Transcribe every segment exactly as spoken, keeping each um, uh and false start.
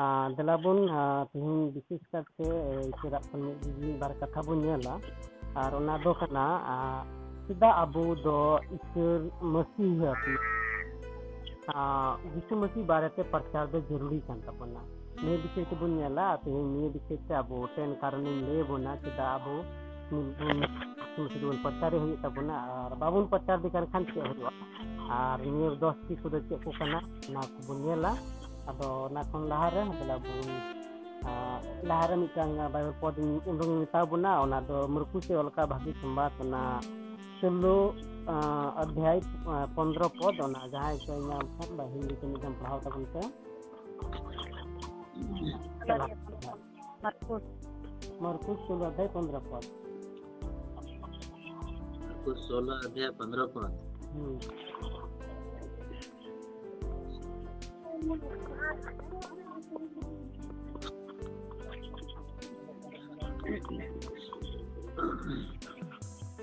ᱫᱮᱞᱟ ᱵᱚᱱ ᱛᱮᱦᱮᱧ ᱵᱤᱥᱮᱥ ᱠᱟᱨᱛᱮ ᱪᱮᱫᱟᱜ ᱠᱷᱚᱱ ᱢᱤᱫ ᱫᱤᱱ ᱵᱟᱨ ᱠᱟᱛᱷᱟ ᱵᱚᱱ ᱧᱮᱞᱟ ᱟᱨ ᱚᱱᱟ ᱫᱚ ᱠᱟᱱᱟ ᱪᱮᱫᱟᱜ ᱟᱵᱚ ᱫᱚ ᱤᱥᱟᱹᱨ ᱢᱟᱹᱥᱤᱦ ᱡᱤᱥᱩ ᱢᱟᱹᱥᱤ ᱵᱟᱨᱮᱛᱮ ᱯᱨᱚᱪᱟᱨ ᱫᱚ ᱡᱚᱨᱩᱨᱤ ᱠᱟᱱ ᱛᱟᱵᱚᱱᱟ। ᱱᱤᱭᱟᱹ ᱵᱤᱥᱚᱭ ᱛᱮᱵᱚᱱ ᱧᱮᱞᱟ ᱛᱮᱦᱮᱧ ᱱᱤᱭᱟᱹ ᱵᱤᱥᱚᱭ ᱛᱮ ᱟᱵᱚ ᱴᱷᱮᱱ ᱠᱟᱨᱚᱱᱤᱧ ᱞᱟᱹᱭ ᱟᱵᱚᱱᱟ ᱪᱮᱫᱟᱜ ᱟᱵᱚ ᱢᱤᱫ ᱵᱚᱱ ᱯᱨᱚᱪᱟᱨᱮ ᱦᱩᱭᱩᱜ ᱛᱟᱵᱚᱱᱟ ᱟᱨ ᱵᱟᱵᱚᱱ ᱯᱨᱚᱪᱟᱨ ᱞᱮᱠᱷᱟᱱ ᱠᱷᱟᱱ ᱪᱮᱫ ᱦᱩᱭᱩᱜᱼᱟ ᱟᱨ ᱱᱤᱭᱟᱹ ᱫᱚᱥᱴᱤ ᱠᱚᱫᱚ ᱪᱮᱫ ᱠᱚ ᱠᱟᱱᱟ ᱚᱱᱟ ᱠᱚᱵᱚᱱ ᱧᱮᱞᱟ। ᱟᱫᱚ ᱚᱱᱟ ᱠᱷᱚᱱ ᱞᱟᱦᱟᱨᱮ ᱵᱚᱱ ᱞᱟᱦᱟᱨᱮ ᱢᱤᱫᱴᱟᱝ ᱵᱟᱭᱵᱮᱞ ᱯᱚᱫ ᱩᱰᱩᱝ ᱢᱮᱛᱟ ᱵᱚᱱᱟ ᱚᱱᱟ ᱫᱚ ᱢᱩᱨᱠᱩᱥᱮ ᱚᱞᱠᱟ ᱵᱷᱟᱹᱜᱤ ᱥᱚᱢᱵᱟᱫ ᱚᱱᱟ ᱥᱳᱞᱞᱳ अध्याय पंद्रह पद ना जहाँ से नाम है हिंदी के निगम पढ़ाओ तक उनसे मरकुस मरकुस सोलह अध्याय पंद्रह पद मरकुस सोलह अध्याय पंद्रह पद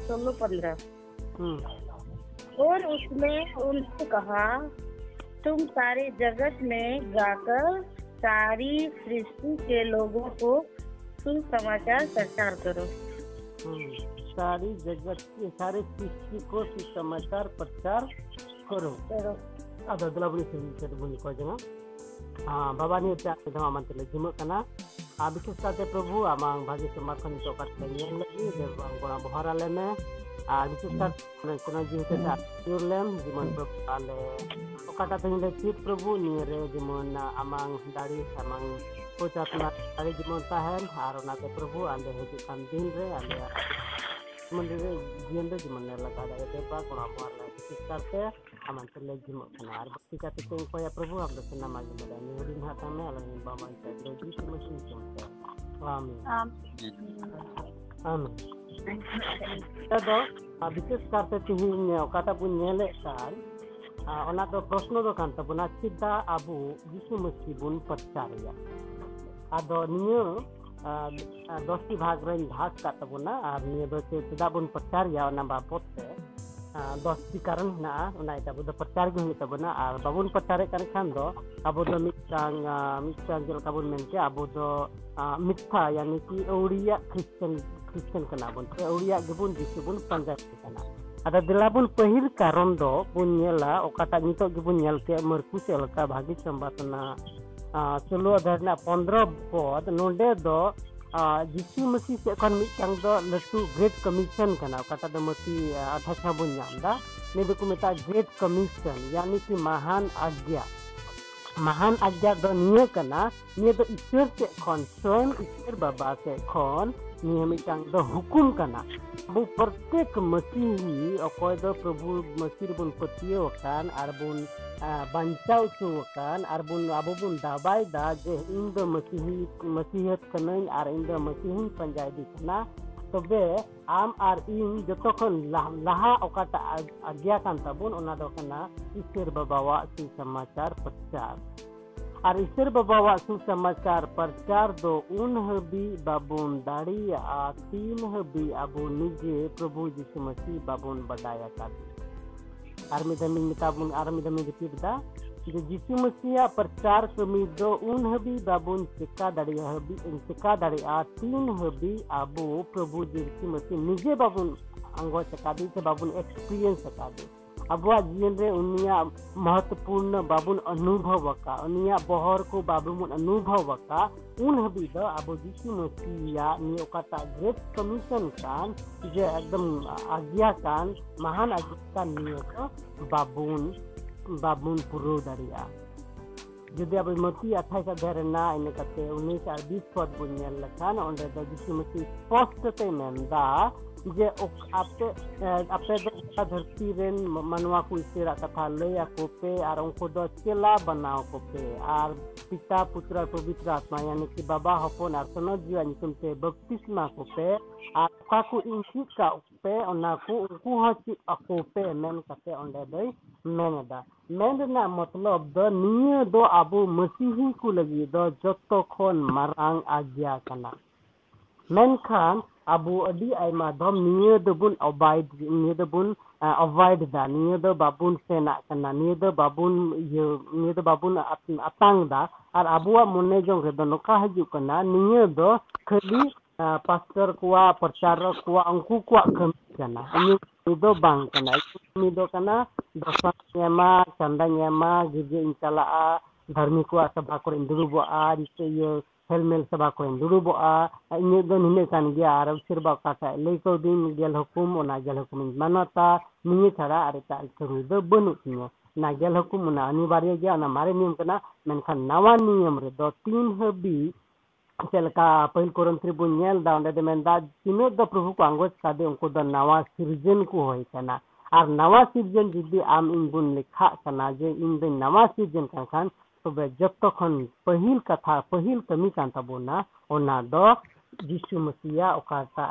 सोलह पंद्रह और उसमें उनसे कहा तुम सारे जगत में जाकर सारी सृष्टि के लोगों को सुसमाचार प्रचार करो। सारी जगत के सारे सृष्टि को सुसमाचार प्रचार करो करो अब अगला बोली से बोली को जमा हाँ बाबा ने चाहे धमा मंत्र जिम करना आप इसके साथ प्रभु आमांग भाग्य समर्थन तो करते हैं लगी जब अंगोना बहारा लेने ᱟᱨ ᱵᱤᱥᱮᱥ ᱠᱟᱨᱛᱮ ᱠᱚᱱᱟ ᱡᱤᱣᱛᱮ ᱟᱨᱞᱮᱢ ᱡᱮᱢᱚᱱ ᱯᱨᱚᱯᱟᱞᱮ ᱚᱠᱟᱴᱟᱜ ᱛᱮᱧ ᱞᱟᱹᱭ ᱪᱮᱫ ᱯᱨᱚᱵᱷᱩ ᱱᱤᱭᱟᱹᱨᱮ ᱡᱮᱢᱚᱱ ᱟᱢᱟᱝ ᱫᱟᱲᱮ ᱥᱟᱢᱟᱝ ᱯᱚᱪᱟᱛᱱᱟ ᱫᱟᱲᱮ ᱡᱮᱢᱚᱱ ᱛᱟᱦᱮᱱ ᱟᱨ ᱚᱱᱟᱛᱮ ᱯᱨᱚᱵᱷᱩ ᱟᱞᱮ ᱦᱤᱡᱩᱜ ᱠᱟᱱ ᱫᱤᱱᱨᱮ ᱟᱞᱮᱭᱟᱜ ᱢᱚᱱᱮ ᱨᱮ ᱡᱤᱭᱚᱱ ᱫᱚ ᱡᱮᱢᱚᱱ ᱞᱟᱜᱟᱣ ᱫᱟᱲᱮᱭᱟᱜᱼᱟ ᱵᱟ ᱠᱚᱱᱟ ᱵᱚᱦᱟᱨᱞᱮ ᱵᱤᱥᱮᱥ ᱠᱟᱨᱛᱮ ᱟᱢᱟᱝ ᱛᱮᱞᱮ ᱡᱤᱢᱚᱜ ᱠᱟᱱᱟ ᱟᱨ ᱵᱟᱹᱠᱤ ᱠᱟᱛᱮ ᱠᱚ ᱚᱠᱚᱭᱟ ᱯᱨᱚᱵᱷᱩ ᱟᱢ ᱫᱚ ᱥᱟᱱᱟᱢ ᱟᱜᱮ ᱵᱟᱰᱟᱭ ᱱᱤᱭᱟᱹ ᱦᱩᱰᱤᱧ ᱦᱟᱜ ᱛᱟᱢᱮ ᱟᱞᱮ ᱵᱟᱵᱟ ᱤᱥᱟᱹᱭ ᱫᱚ ᱡᱤᱥᱩ ᱢᱟᱹᱥᱤᱦ ᱥᱚᱢᱛᱮ ᱟᱢᱮᱱ ᱟᱢᱮᱱ ᱟᱫᱚ विशेष करते तेहटा बोले प्रश्न कानबना चेदा अब यीशु मसीह बन प्रचार दस टी भाग रही भाग काबना और निये चेदा बन प्रचार बाबदते दस टी कारण है अब प्रचार होना और बाबन प्रचारे खान अब चलका बन अब मिथ्या यानी कि अवड़िया क्रिश्चन क्रिश्चन कना बन अवड़िया गेबन जीशु बन पंजा आदा दिला बन पहिल कारण दो बन नेला ओकाटा नितो गेबन नेलते मरकुस एलका भागी संवादना सोलो अध्याय पंद्रह पद नोंडे दो जीशु मसीह से कन मिटांग दो लटू ग्रेट कमीशन कना ओकाटा द मसीह अठासा बन नामदा नेबे को मेता ग्रेट कमीशन यानी कि महान आज्ञा महान आज्ञा दो निये कना निये दो ईश्वर से खन स्वयं ईश्वर बाबा से खन निये मिटांग दो हुकुम कना बो प्रत्येक मसीही अकोय दो प्रभु मसीह बन पतियो कान आर बन बंचाव चो कान आर बन आबो बन दाबाय दा जे इन दो मसीही मसीहत कनई आर इन दो मसीही पंजाय दिखना तबे आम आर इन जतो खन लहा ओकाटा आज्ञा कान तबन ओना दो कना ईश्वर बाबावा सु समाचार प्रचार और ईश्वर बाबावा सुसमाचार प्रचार दो उन हबी बाबन दाड़िया तीन हबी आबो निजे प्रभु यीशु मसीह बाबन बदाया कादी आर मिदमी मिताबुन आर मिदमी रिपीटदा जे यीशु मसीह प्रचार कमी दो उन हबी बाबन सिक्का दाड़िया हबी सिक्का दाड़िया तीन हबी आबो प्रभु यीशु मसीह निजे बाबन अंगो सकादी से बाबन एक्सपीरियंस सकादी अब जीवन रे उनिया महत्वपूर्ण बाबुन अनुभव का उनिया बहर को बाबुन अनुभव का उन हबी दो अब यीशु मसीह नियोकाता ग्रेट कमीशन कान जे एकदम आज्ञा कान महान आज्ञा कान नियोक बाबुन बाबुन पुरो दरिया जुदी अब मती अट्ठाईस अध्याय ना इन कते उन्नीस और बीस पद बन लखान ओंडे द यीशु मसीह स्पष्ट ते मेंदा जे आपे आपे दा धरती रेन मनवा को इसेरा कथा लैया को पे आर उनको दो चेला बनाओ को पे आर पिता पुत्र और पवित्र आत्मा यानी कि बाबा हपन आर सनो जीवा निकम से बपतिस्मा को पे आपका को इंसिक का पे ओना को उनको हची को पे मेन कते ओंडे दई मेनदा मेन ना मतलब द निय दो आबो मसीही को लगी दो जत्तो खन मारांग आज्ञा कना मेन खान ᱟᱵᱚ ᱟᱹᱰᱤ ᱟᱭᱢᱟ ᱫᱚᱢ ᱱᱤᱭᱟᱹ ᱫᱚᱵᱚᱱ ᱚᱵᱟᱭᱤᱰ ᱱᱤᱭᱟᱹ ᱫᱚᱵᱚᱱ ᱚᱵᱟᱭᱤᱰ ᱫᱟ ᱱᱤᱭᱟᱹ ᱫᱚ ᱵᱟᱵᱚᱱ ᱥᱮᱱᱟᱜ ᱠᱟᱱᱟ ᱱᱤᱭᱟᱹ ᱫᱚ ᱵᱟᱵᱚᱱ ᱤᱭᱟᱹ ᱱᱤᱭᱟᱹ ᱫᱚ ᱵᱟᱵᱚᱱ ᱟᱛᱟᱝ ᱫᱟ और आबुआ मने जोंगे दो नोका हजू कना निया दो खाली पास्टर कुआ प्रचारक कुआ अंकु कुआ कमी कना इनी दो बांग कना इनी दो कना दोसा नेमा चंदा नेमा गिजे इंचालाआ धर्मी कुआ सभा को दुड़ुबोआ रिसे ये हेलमेल सभा को दुड़ुबोआ इनी दो निने कान गया आरो सिरबा कासा लेको दिन गेल हुकुम ओना गेल हुकुम मानता निया छाड़ा आरो ता करू दो बनु किया नागेल हुकुम ना अनिवार्य गया ना मारे नियम कना मेनखा नवा नियम रे दो तीन हबी चलका पहिल कोरंत्री बुनियल दा ओंडे मेंदा तिनो द प्रभु को अंगोज कादे उनको द नवा सृजन को होय कना आर नवा सृजन जिदि आम इंगुन लिखा कना जे इन द नवा सृजन का खान तबे जत्तो खन पहिल कथा पहिल कमी कान तबोना ओना द यीशु मसीहा ओकाता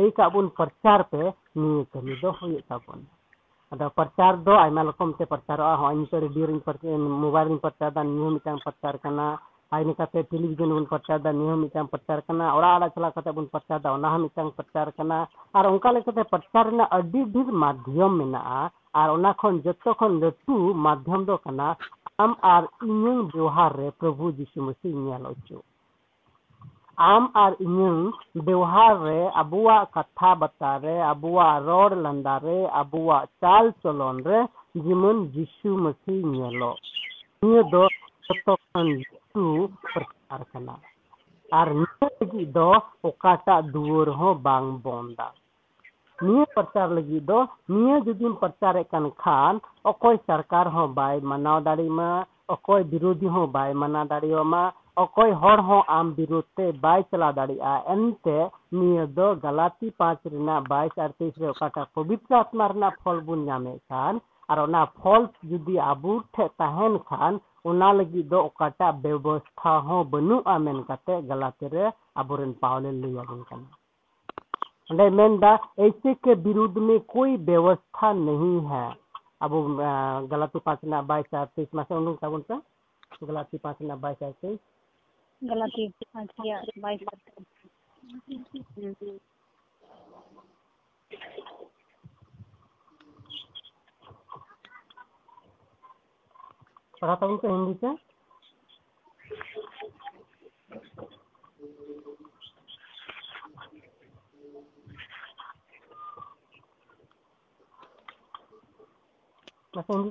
लेका बुन प्रचार पे नी कमी दो होय तबोना ᱟᱫᱚ ᱯᱨᱚᱪᱟᱨ ᱫᱚ ᱟᱭᱢᱟ ᱞᱮᱠᱟᱱ ᱛᱮ ᱯᱨᱚᱪᱟᱨᱚᱜᱼᱟ ᱦᱚᱸ ᱤᱱᱴᱟᱨ ᱨᱮᱰᱤᱭᱳ ᱨᱮ ᱯᱨᱚᱪᱟᱨ ᱢᱳᱵᱟᱭᱤᱞ ᱨᱮ ᱯᱨᱚᱪᱟᱨ ᱫᱟ ᱱᱤᱭᱟᱹ ᱢᱤᱫᱴᱟᱝ ᱯᱨᱚᱪᱟᱨ ᱠᱟᱱᱟ ᱟᱨ ᱱᱤᱠᱟᱛᱮ ᱴᱮᱞᱤᱵᱷᱤᱡᱚᱱ ᱵᱚᱱ ᱯᱨᱚᱪᱟᱨ ᱫᱟ ᱱᱤᱭᱟᱹ ᱢᱤᱫᱴᱟᱝ ᱯᱨᱚᱪᱟᱨ ᱠᱟᱱᱟ ᱚᱲᱟᱜ ᱚᱲᱟᱜ ᱪᱟᱞᱟᱣ ᱠᱟᱛᱮ ᱵᱚᱱ ᱯᱨᱚᱪᱟᱨ ᱫᱟ ᱚᱱᱟ ᱦᱚᱸ ᱢᱤᱫᱴᱟᱝ ᱯᱨᱚᱪᱟᱨ ᱠᱟᱱᱟ ᱟᱨ ᱚᱱᱠᱟ ᱞᱮᱠᱟᱛᱮ ᱯᱨᱚᱪᱟᱨ ᱨᱮᱱᱟᱜ ᱟᱹᱰᱤ ᱰᱷᱮᱨ ᱢᱟᱫᱽᱫᱷᱚᱢ ᱢᱮᱱᱟᱜᱼᱟ ᱟᱨ ᱚᱱᱟ ᱠᱷᱚᱱ ᱡᱚᱛᱚ ᱠᱷᱚᱱ ᱞᱟᱹᱴᱩ ᱢᱟᱫᱽᱫᱷᱚᱢ ᱫᱚ ᱠᱟᱱᱟ ᱟᱢ ᱟᱨ ᱤᱧᱟᱹᱜ ᱵᱮᱣᱦᱟᱨ ᱨᱮ ᱯᱨᱚᱵᱷᱩ ᱡᱤᱥᱩ ᱢᱚᱥᱤᱦ ᱧᱮᱞ ᱦᱚᱪᱚ आम और इन व्यवहार रे अबुआ कथा बता रे अबुआ रोड लंदा रे अबुआ चाल चलन रे जीवन यीशु मसीह नेलो ये दो सतोखन तू प्रचार करना और नियति दो ओकाटा दूर हो बांग बोंदा निय प्रचार लगी दो निय जुदिन प्रचार कन खान ओ कोई सरकार हो बाय मनाव दाड़ी मा ओ कोई विरोधी हो बाय मना दाड़ियो मा अकोय हर हो आम बिरोते बाय चला दाड़ी आ एनते नियदो गलाती पाँच रेना बाईस आर तेईस रे ओकाटा पवित्र आत्मा रेना फल बुन नामे खान आर ओना फल जुदी आबू ठे तहन खान ओना लगी दो ओकाटा व्यवस्था हो बनु आमेन काते गलाती रे आबुरन पावले लिया बन कन ओंडे मेंदा ऐसे के विरुद्ध में कोई व्यवस्था नहीं है अब गलाती पाँच ना बाईस आर तेईस में से उन लोग साबुन से गलाती पाँच ना बाईस आर तेईस गलती अच्छा बाईस पढ़ाता हूँ हिंदी से हिंदी से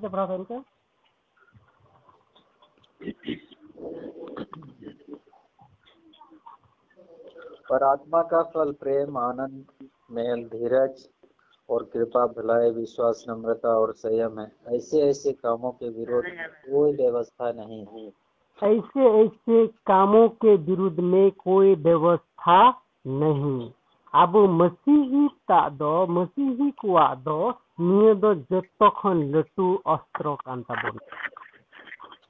पढ़ाता हूँ पर आत्मा का फल प्रेम आनंद मेल धीरज और कृपा भलाई विश्वास नम्रता और संयम है। ऐसे ऐसे कामों के विरोध में कोई व्यवस्था नहीं है। ऐसे ऐसे कामों के विरुद्ध में कोई व्यवस्था नहीं अब मसीही ता दो मसीही कुआ दो निये दो जत्तो खन लटू अस्त्रो कांता बोले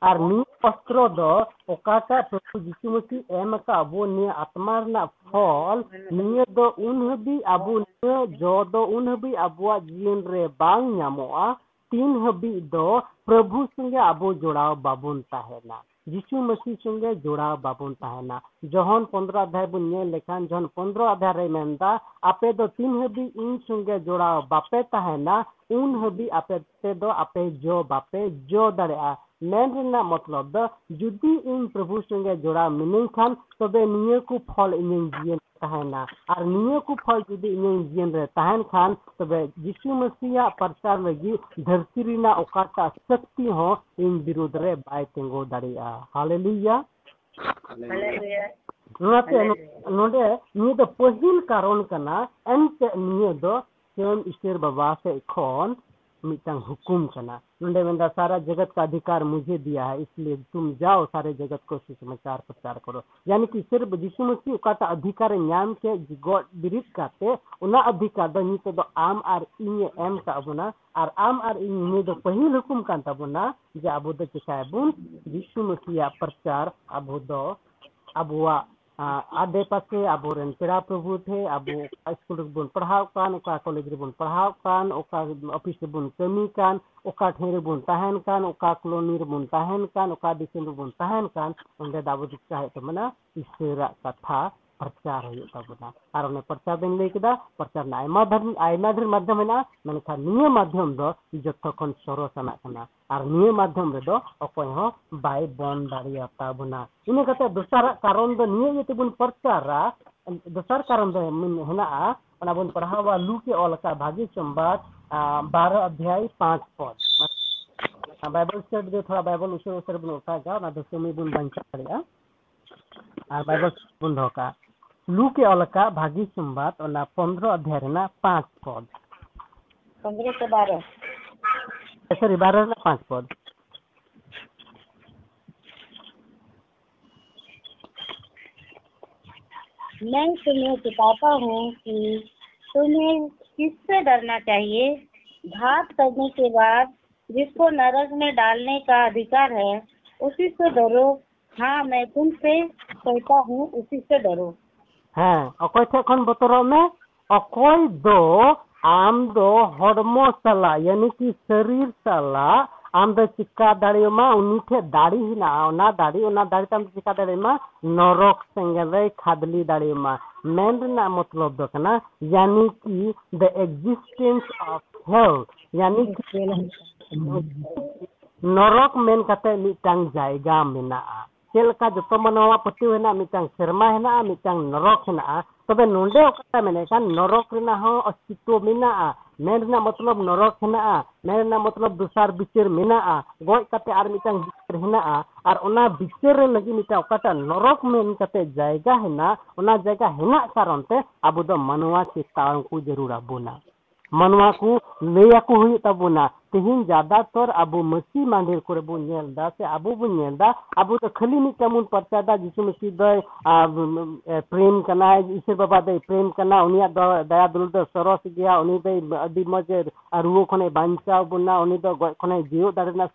और नी अस्त्रो दो ओकाटा प्रभु यीशु मसीह एम का वो ने आत्मा ना फल नी दो उन भी अबु ने जो दो उन भी अबुआ जीवन रे बांग नामोआ तीन हबी दो प्रभु संगे अबु जोड़ाव बाबुन ताहेना यीशु मसीह संगे जोड़ाव बाबुन ताहेना जोहन पंद्रह अध्याय बुन ने लेखान जोहन पंद्रह अध्याय रे मेंदा आपे दो तीन हबी इन संगे जोड़ाव बापे ताहेना उन हबी आपे ते दो आपे जो बापे जो दरेआ मेन मतलब द जुदी इन प्रभु संगे जोड़ा मिन खान तबे निये को फल इन जीवन तहना और निये को फल जुदी इन जीवन रे तहन खान तबे यीशु मसीहा प्रचार लगी धरती रिना ओकाटा शक्ति हो इन विरोध रे बाय तेंगो दाड़िया हालेलुया हालेलुया नोते नोडे निये द पहिल कारण कना एंत निये द सेम ईश्वर बाबा से खोन मितंग हुकुम कना नंदे मेंदा सारा जगत का अधिकार मुझे दिया है इसलिए तुम जाओ सारे जगत को सुसमाचार प्रचार करो यानी कि सिर्फ यीशु मसीह का अधिकार न्याम के गॉड बिरित काते उना अधिकार द नी तो आम आर इन एम का अबुना आर आम आर इन ने दो पहिल हुकुम कांता बुना जे अबो द चाहेबुन यीशु मसीह प्रचार अबो दो अबुआ आदे पासे अब रेन पेड़ा प्रभु थे अब स्कूल बन पढ़ाव कान ओका कॉलेज बन पढ़ाव कान ओका ऑफिस बन कमी कान ओका ठेर बन तहन कान ओका कॉलोनी बन तहन कान ओका डिसेंबर बन तहन कान ओंडे दाबो दिखता है तो मना ईश्वर कथा प्रचार होता बना और उन्हें प्रचार दिन लेके दा प्रचार ना आयमा धर्म आयमा धर्म माध्यम है ना मैंने कहा निये माध्यम दो जत्था कौन शोरो सना सना और निये माध्यम रे दो अकोय हो बाय बॉन्ड डाली आता बना इन्हें कहते दूसरा कारण दो निये ये तो बुन प्रचार रा दूसरा कारण दो है ना आ उन बुन पढ़ावा लू के और का भागी चंबात बारह अध्याय पांच पद बाइबल स्टडी दे थोड़ा बाइबल उसे उसे बुन उठा जाओ ना दूसरे में बुन बंच करेगा आ बाइबल बुन होगा लू के अलका भागी संवाद और ना पंद्रह अध्याय ना पांच पद पंद्रह से बारह सॉरी बारह ना पांच पद मैं तुम्हें बताता हूँ कि तुम्हें किससे डरना चाहिए, घात करने के बाद जिसको नरक में डालने का अधिकार है उसी से डरो। हाँ मैं तुमसे कहता हूँ उसी से डरो। हाँ अकोई थे कौन बतरो में अकोई दो आम दो हॉर्मोन साला यानी कि शरीर साला आम दो चिक्का दाढ़ी में उन्हीं दाढ़ी ही ना ना दाढ़ी ना दाढ़ी तम चिक्का दाढ़ी में नरक संगे खादली दाढ़ी में मेन ना मतलब दो ना यानी कि the existence of hell यानी कि नरक मेन कहते मिटांग जाएगा मिना चलका जो तो मनवा पति है ना मिटांग शर्मा है ना मिटांग नरक है ना तब नोंडे ओकता मैंने का नरक ना हो अस्तित्व मिना मेरना मतलब नरक है ना मेरना मतलब दूसर बिचर मिना गोय काते आर मिटांग बिचर है ना और ओना बिचर रे लगी मिटा ओकता नरक में काते जायगा है ना ओना जगह है ना कारण ते अब दो मनवा चेतावन को जरूर आबोना मनवा को लेया को हुई तबोना तीन ज्यादातर अब मसीह मंदिर को बो नेलदा से अब बो नेलदा अब तो खाली नि कमून परचा दा जिसु मसीह दय प्रेम कना ईश्वर बाबा दय प्रेम कना उनिया दया दुल द सरस गया उनी दय अदि मजे रुओ खने बांचा बुना उनी द खने जीव दाड़ना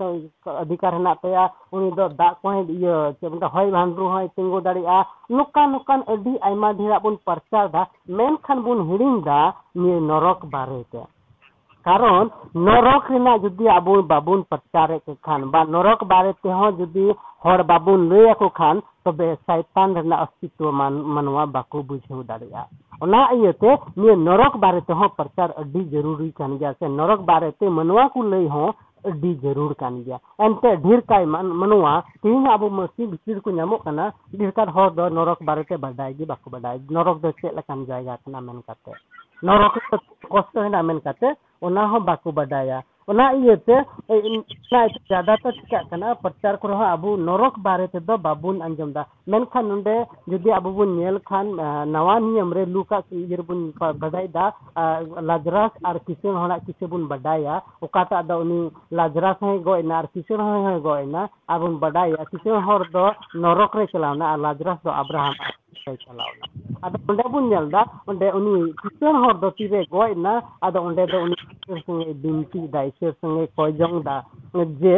अधिकार ना तया उनी द दा कोहे इयो चेबन होय भांडरू होय तिंगो दाड़िया नुका नुकान अदि आयमा ढेरा बुन परचा दा मेनखान बुन हिडिंग दा नि नरक बारेते कारण नरक रेना जुदी आबो बाबुन प्रचार के खान बा नरक बारे ते हो जुदी हर बाबुन लय को खान तबे शैतान रेना अस्तित्व मनवा बाको बुझे दाड़िया ओना इयते ने नरक बारे ते हो प्रचार अडी जरूरी कान गया से नरक बारे ते मनवा को लय हो अडी जरूर कान गया एनते ढेर काय मनवा तीन आबो मसी बिचिर को नामो कना ढेर का हो दो नरक बारे ते बडाईगी बाको बडाई नरक दो से लकान जायगा कना मन करते नरक कष्ट है ना मन करते ओना हो बाको बडाया ओना इयते ना ज्यादातर चिका कना प्रचार को हो आबो नरक बारे ते दो बाबुन अंजम दा मेनखान नंडे जदी आबो बुन नेल खान नवा नियम रे लूका किर बुन बडाई दा लाजरास आर किसेन होना किसे बुन बडाया ओकाटा दा उनी लाजरास है गोयना आर किसेन है गोयना आबुन बडाया किसेन होर दो नरक रे चलावना आर लाजरास दो अब्राहम चलावना आदा नंडे बुन नेल दा नंडे उनी किसेन होर दो तिरे गोयना आदा नंडे दो उनी संगे बिनती दाइसे संगे कोयजंग दा जे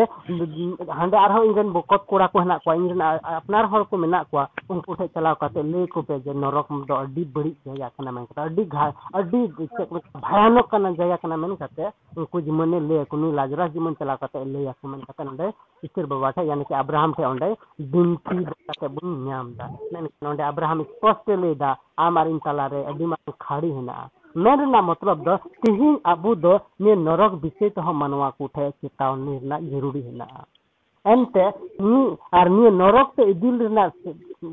हांडे आरो इंगन बकत कोड़ा को हना को इंगन अपनार हर को मेना को उनको ठे चलाव काते ले को पे जे नरक दो अडी बड़ी जगह कना में अडी घाय अडी भयानक कना जगह कना में काते उनको जिमने ले कोनी लाजरा जिमन चला काते ले या मन काते नडे ईश्वर बाबा ठे यानी कि अब्राहम ठे ओंडे बिनती काते बुन न्याम दा नन नोंडे अब्राहम स्पष्ट ले दा आमारिन तला रे अडी मा खाड़ी हना मेरे ना मतलब दो तीन आबू दो ने नरक विषय तो हम मनवा को उठे चेतावनी ना जरूरी है ना एनते नी आर नी नरक से इदिल ना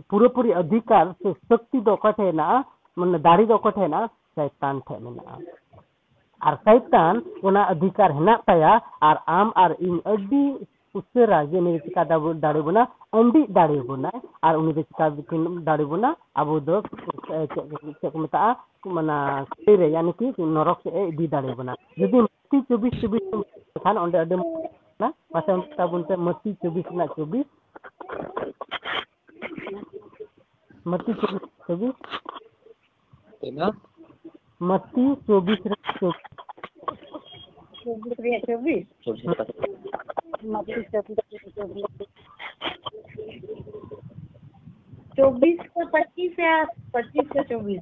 पूरे पूरी अधिकार से शक्ति दो कठे ना मन दाढ़ी दो कठे ना शैतान थे ना आर शैतान उना अधिकार है ना तया आर आम आर इन अड्डी उससे राज्य ने चिका दाड़ी बना अंडी दाड़ी बना और उन्हें चिका दाड़ी बना अब दो मता मना रे यानी कि नरक से इदी दाड़ी बना यदि मत्ती चौबीस चौबीस खान ओंडे अडे ना मासे उनका बोलते मत्ती चौबीस ना चौबीस मत्ती चौबीस चौबीस ना मत्ती चौबीस चौबीस चौबीस चौबीस चौबीस से पच्चीस या पच्चीस से चौबीस